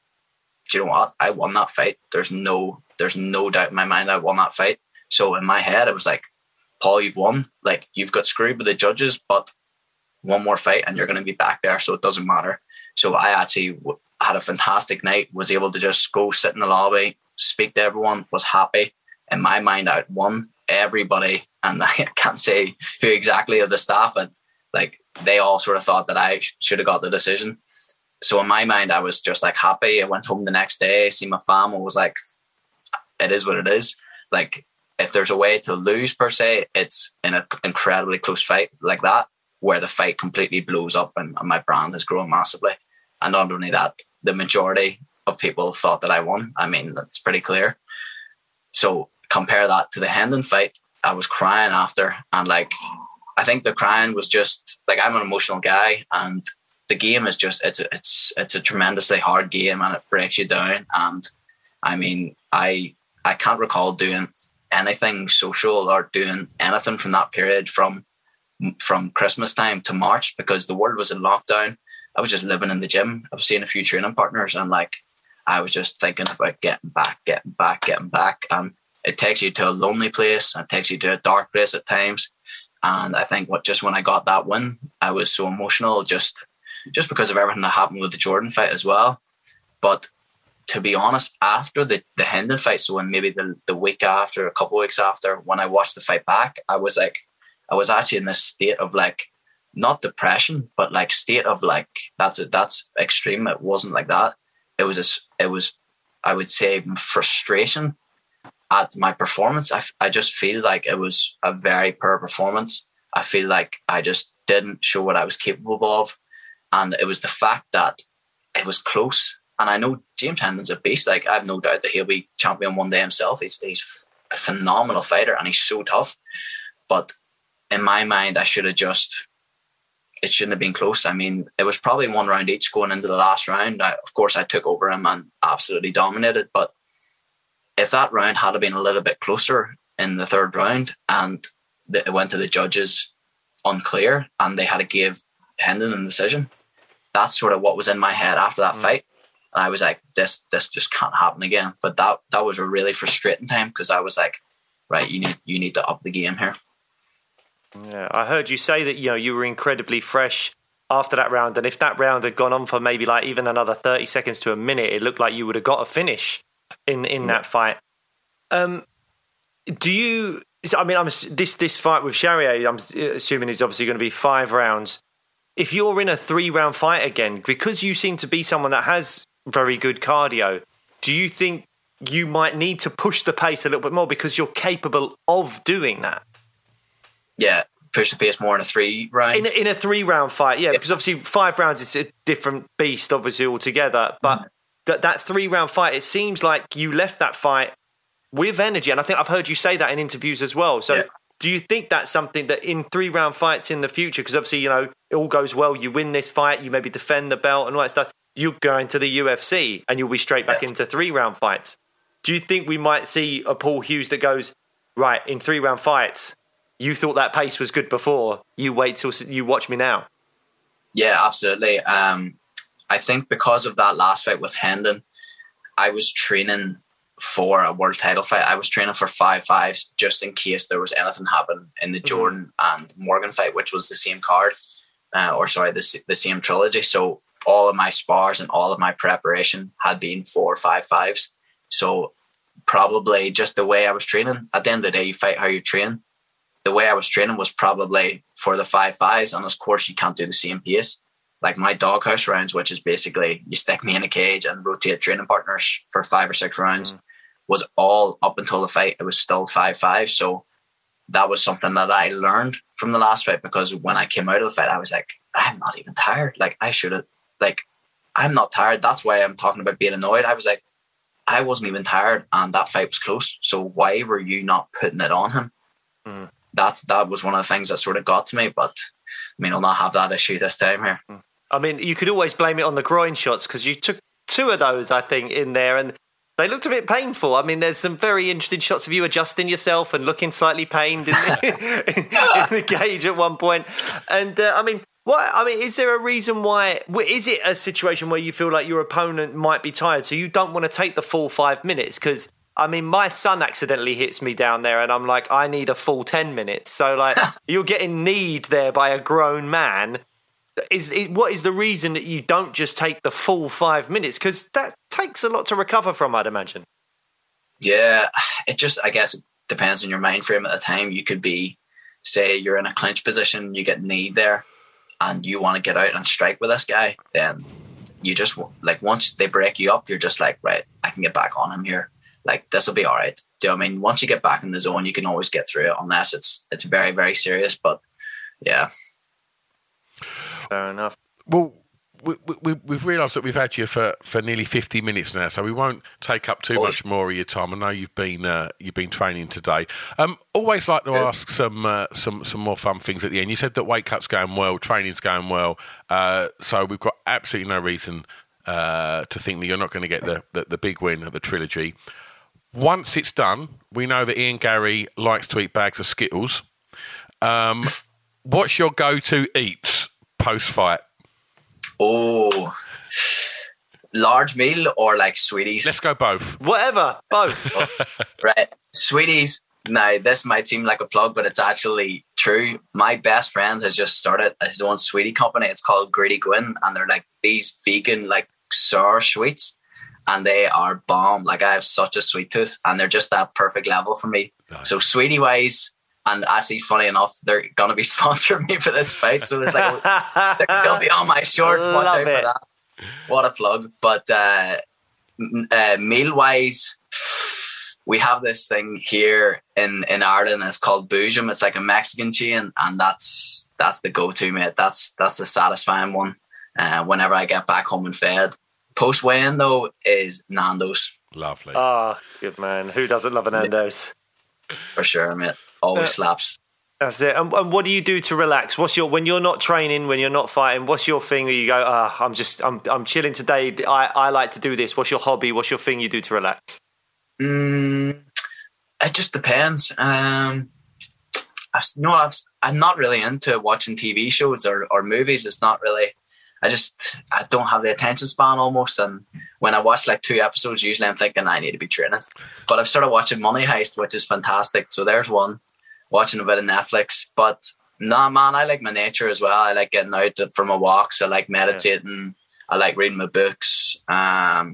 do you know what? I won that fight. There's no doubt in my mind I won that fight. So in my head, it was like, Paul, you've won. Like, you've got screwed with the judges, but one more fight and you're going to be back there. So it doesn't matter. So I actually had a fantastic night, was able to just go sit in the lobby, speak to everyone, was happy. In my mind, I won everybody. And I can't say who exactly of the staff, but like, they all sort of thought that I should have got the decision. So in my mind, I was just like happy. I went home the next day, see my family, was like, it is what it is. Like, if there's a way to lose per se, it's in an incredibly close fight like that, where the fight completely blows up and my brand has grown massively. And not only that, the majority of people thought that I won. I mean, that's pretty clear. So compare that to the Hendon fight. I was crying after, and like, I think the crying was just like, I'm an emotional guy, and the game is just, it's a tremendously hard game, and it breaks you down. And I mean, I can't recall doing anything social or doing anything from that period from Christmas time to March, because the world was in lockdown. I was just living in the gym. I was seeing a few training partners, and like, I was just thinking about getting back. It takes you to a lonely place. It takes you to a dark place at times. And I think just when I got that win, I was so emotional just because of everything that happened with the Jordan fight as well. But to be honest, after the Hendon fight, so when maybe the week after, a couple of weeks after, when I watched the fight back, I was actually in this state of like, not depression, but like state of like, that's extreme. It wasn't like that. It was I would say frustration at my performance. I just feel like it was a very poor performance. I feel like I just didn't show what I was capable of. And it was the fact that it was close. And I know James Hendon's a beast. Like, I have no doubt that he'll be champion one day himself. He's a phenomenal fighter, and he's so tough. But in my mind, it shouldn't have been close. I mean, it was probably one round each going into the last round. Of course, I took over him and absolutely dominated. But if that round had been a little bit closer in the third round, and it went to the judges unclear, and they had to give Hendon a decision, that's sort of what was in my head after that fight. And I was like, this just can't happen again. But that was a really frustrating time, because I was like, right, you need to up the game here. Yeah, I heard you say that, you know, you were incredibly fresh after that round, and if that round had gone on for maybe like even another 30 seconds to a minute, it looked like you would have got a finish in that fight. This fight with Charrier, I'm assuming, is obviously going to be 5 rounds. If you're in a 3-round fight again, because you seem to be someone that has very good cardio, do you think you might need to push the pace a little bit more because you're capable of doing that? Yeah, push the pace more in a 3-round. In a 3-round fight, yeah, because obviously 5 rounds is a different beast, obviously, altogether. But that 3-round fight, it seems like you left that fight with energy. And I think I've heard you say that in interviews as well. So yeah. Do you think that's something that in 3-round fights in the future, because obviously, you know, it all goes well, you win this fight, you maybe defend the belt and all that stuff, you'll go into the UFC and you'll be straight back into 3-round fights. Do you think we might see a Paul Hughes that goes, right, in 3-round fights, you thought that pace was good before, you wait till you watch me now? Yeah, absolutely. I think because of that last fight with Hendon, I was training for a world title fight. I was training for 5 fives just in case there was anything happening in the Jordan and Morgan fight, which was the same card. The same trilogy. So all of my spars and all of my preparation had been for 5 fives. So probably just the way I was training. At the end of the day, you fight how you train. the way I was training was probably for the 5.5s, and of course you can't do the same pace. Like my doghouse rounds, which is basically you stick me in a cage and rotate training partners for 5 or 6 rounds, was all up until the fight. It was still 5.5. So that was something that I learned from the last fight, because when I came out of the fight, I was like, I'm not even tired. Like I should have, like I'm not tired. That's why I'm talking about being annoyed. I was like, I wasn't even tired and that fight was close. So why were you not putting it on him? Mm. That was one of the things that sort of got to me, but I mean, I'll not have that issue this time here. Mm. I mean, you could always blame it on the groin shots, because you took 2 of those, I think, in there, and they looked a bit painful. I mean, there's some very interesting shots of you adjusting yourself and looking slightly pained in the cage at one point. And is there a reason why? Is it a situation where you feel like your opponent might be tired, so you don't want to take the full 5 minutes? Because I mean, my son accidentally hits me down there and I'm like, I need a full 10 minutes. So like, you're getting kneed there by a grown man. What is the reason that you don't just take the full 5 minutes? Because that takes a lot to recover from, I'd imagine. Yeah, it just, I guess it depends on your mind frame at the time. You could be, say you're in a clinch position, you get kneed there and you want to get out and strike with this guy. Then you just, like, once they break you up, you're just like, right, I can get back on him here. Like, this will be all right. Do you know what I mean? Once you get back in the zone, you can always get through it, unless it's very, very serious. But yeah, fair enough. Well, we've realised that we've had you for nearly 50 minutes now, so we won't take up too much more of your time. I know you've been training today. Always like to ask some more fun things at the end. You said that weight cut's going well, training's going well, so we've got absolutely no reason to think that you're not going to get the big win of the trilogy. Once it's done, we know that Ian Garry likes to eat bags of Skittles. What's your go-to eats post-fight? Oh, large meal or like sweeties? Let's go both. Whatever, both. Right, sweeties. Now, this might seem like a plug, but it's actually true. My best friend has just started his own sweetie company. It's called Greedy Gwyn, and they're like these vegan, like sour sweets, and they are bomb. Like, I have such a sweet tooth, and they're just that perfect level for me. Nice. So sweetie wise, and actually funny enough, they're going to be sponsoring me for this fight. So there's like, they'll be on my shorts. Love watch out it. For that. What a plug. But meal wise, we have this thing here in Ireland. It's called Boojum. It's like a Mexican chain, and that's the go-to, mate. That's the satisfying one. Whenever I get back home and fed, post weigh-in though is Nando's. Lovely. Ah, oh, good man. Who doesn't love a Nando's? For sure, mate. Always slaps. That's it. And what do you do to relax? When you're not training, when you're not fighting, what's your thing that you go? I'm chilling today. I like to do this. What's your hobby? What's your thing you do to relax? It just depends. I'm not really into watching TV shows or movies. It's not really. I don't have the attention span almost. And when I watch like 2 episodes, usually I'm thinking I need to be training. But I've started watching Money Heist, which is fantastic. So there's one. Watching a bit of Netflix. But nah, man, I like my nature as well. I like getting out for my walks. I like meditating. Yeah. I like reading my books. Yeah,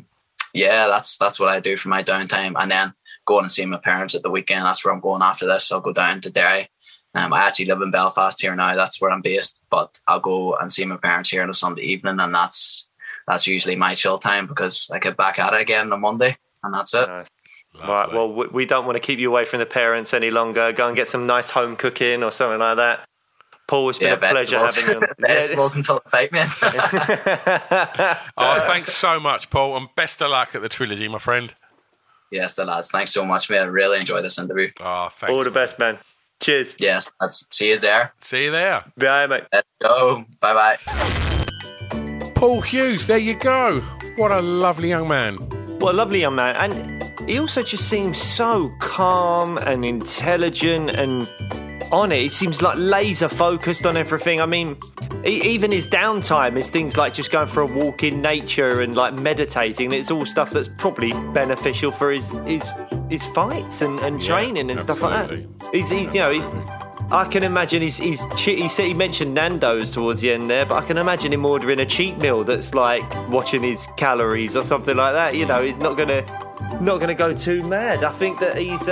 that's what I do for my downtime. And then going and seeing my parents at the weekend. That's where I'm going after this. I'll go down to Derry. I actually live in Belfast here now. That's where I'm based. But I'll go and see my parents here on a Sunday evening. And that's usually my chill time, because I get back at it again on Monday. And that's it. Nice. All right, well, we don't want to keep you away from the parents any longer. Go and get some nice home cooking or something like that. Paul, it's been a pleasure having you. Vegetables until the fight, man. Thanks so much, Paul, and best of luck at the trilogy, my friend. Yes, the lads. Thanks so much, mate. I really enjoyed this interview. Oh, thanks. All the best, man. Cheers. Yes, lads. See you there. See you there. Bye, mate. Let's go. Bye, bye. Paul Hughes. There you go. What a lovely young man. What a lovely young man, and he also just seems so calm and intelligent and. On it, he seems like laser focused on everything. I mean, even his downtime is things like just going for a walk in nature and like meditating. It's all stuff that's probably beneficial for his fights and training and absolutely. Stuff like that. I can imagine he said he mentioned Nando's towards the end there, but I can imagine him ordering a cheat meal that's like watching his calories or something like that. You know, he's not gonna go too mad. I think that he's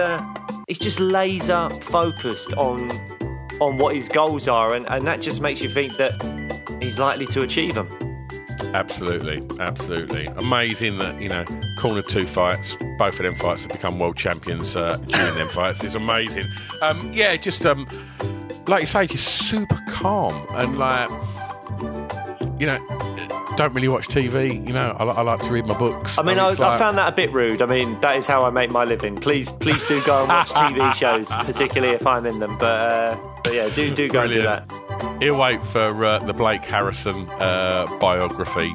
It's just laser focused on what his goals are, and that just makes you think that he's likely to achieve them. Absolutely, absolutely. Amazing that, you know, corner two fights, both of them fights have become world champions during them fights. It's amazing. Yeah, just like you say, just super calm and, like, you know, don't really watch TV. You know, I like to read my books. I mean, I found that a bit rude. I mean, that is how I make my living. Please do go and watch TV shows, particularly if I'm in them. But yeah, do go and do that. He'll wait for the Blake Harrison biography.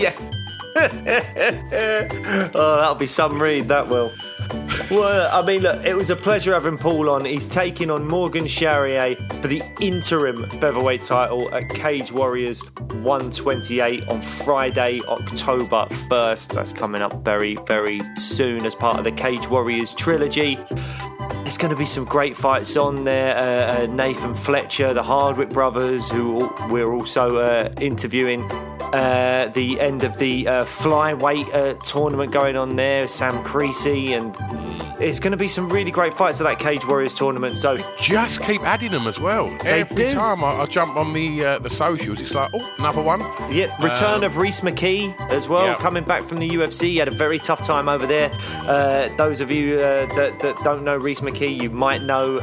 Yeah. Oh, that'll be some read, that will. Well, I mean, look, it was a pleasure having Paul on. He's taking on Morgan Charrier for the interim featherweight title at Cage Warriors 128 on Friday, October 1st. That's coming up very, very soon as part of the Cage Warriors trilogy. There's going to be some great fights on there. Nathan Fletcher, the Hardwick brothers, who we're also interviewing. The end of the flyweight tournament going on there, Sam Creasy, and it's going to be some really great fights at that Cage Warriors tournament. So they just keep adding them as well. Every time I jump on the socials, it's like, oh, another one. Yeah, return of Reese McKee as well, coming back from the UFC. He had a very tough time over there. Those of you that don't know Reese McKee, you might know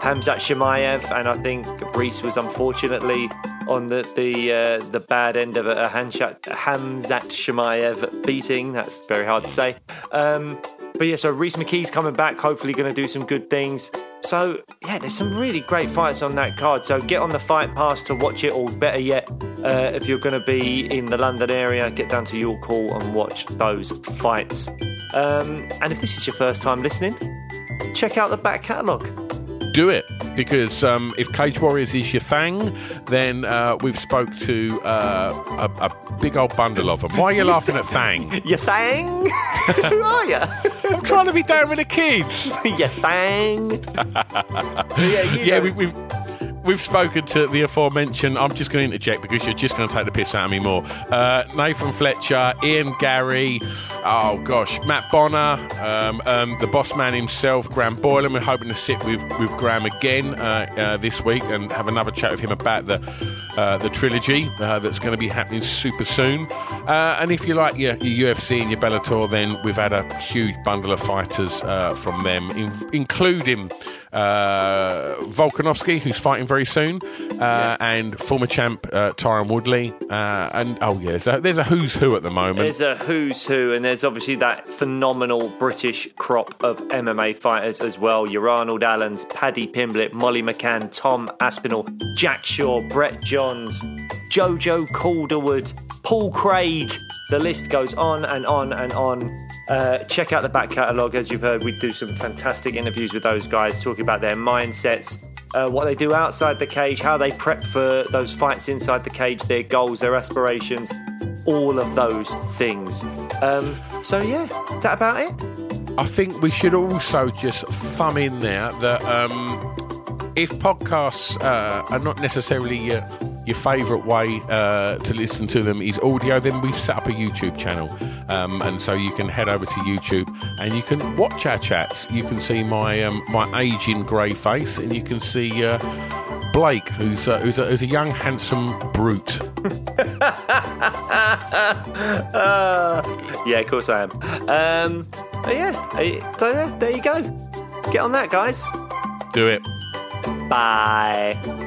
Khamzat Chimaev, and I think Reese was unfortunately on the bad end of a Khamzat Chimaev beating. That's very hard to say. But yeah, so Reese McKee's coming back, hopefully going to do some good things. So yeah, there's some really great fights on that card. So get on the Fight Pass to watch it, or better yet, if you're going to be in the London area, get down to York Hall and watch those fights. And if this is your first time listening, check out the back catalogue. Do it, because if Cage Warriors is your thing, then we've spoke to a big old bundle of them. Why are you laughing at thang? Your thang? Who are you? I'm trying to be down with the kids. Your thang? We've spoken to the aforementioned. I'm just going to interject because you're just going to take the piss out of me more. Nathan Fletcher, Ian Garry, Matt Bonner, the boss man himself, Graham Boylan. We're hoping to sit with Graham again this week and have another chat with him about the trilogy that's going to be happening super soon. And if you like your UFC and your Bellator, then we've had a huge bundle of fighters from them, including Volkanovski, who's fighting very soon, and former champ Tyron Woodley, and there's a who's who at the moment. There's a who's who, and there's obviously that phenomenal British crop of MMA fighters as well. Your Arnold Allens, Paddy Pimblett, Molly McCann, Tom Aspinall, Jack Shaw, Brett Johns, Jojo Calderwood, Paul Craig. The list goes on and on and on. Check out the back catalogue. As you've heard, we do some fantastic interviews with those guys, talking about their mindsets, what they do outside the cage, how they prep for those fights inside the cage, their goals, their aspirations, all of those things. Is that about it? I think we should also just thumb in there that if podcasts are not necessarily... your favourite way to listen to them is audio, then we've set up a YouTube channel, and so you can head over to YouTube and you can watch our chats. You can see my ageing grey face, and you can see Blake, who's a young handsome brute. Yeah, of course I am. So there you go. Get on that, guys. Do it. Bye.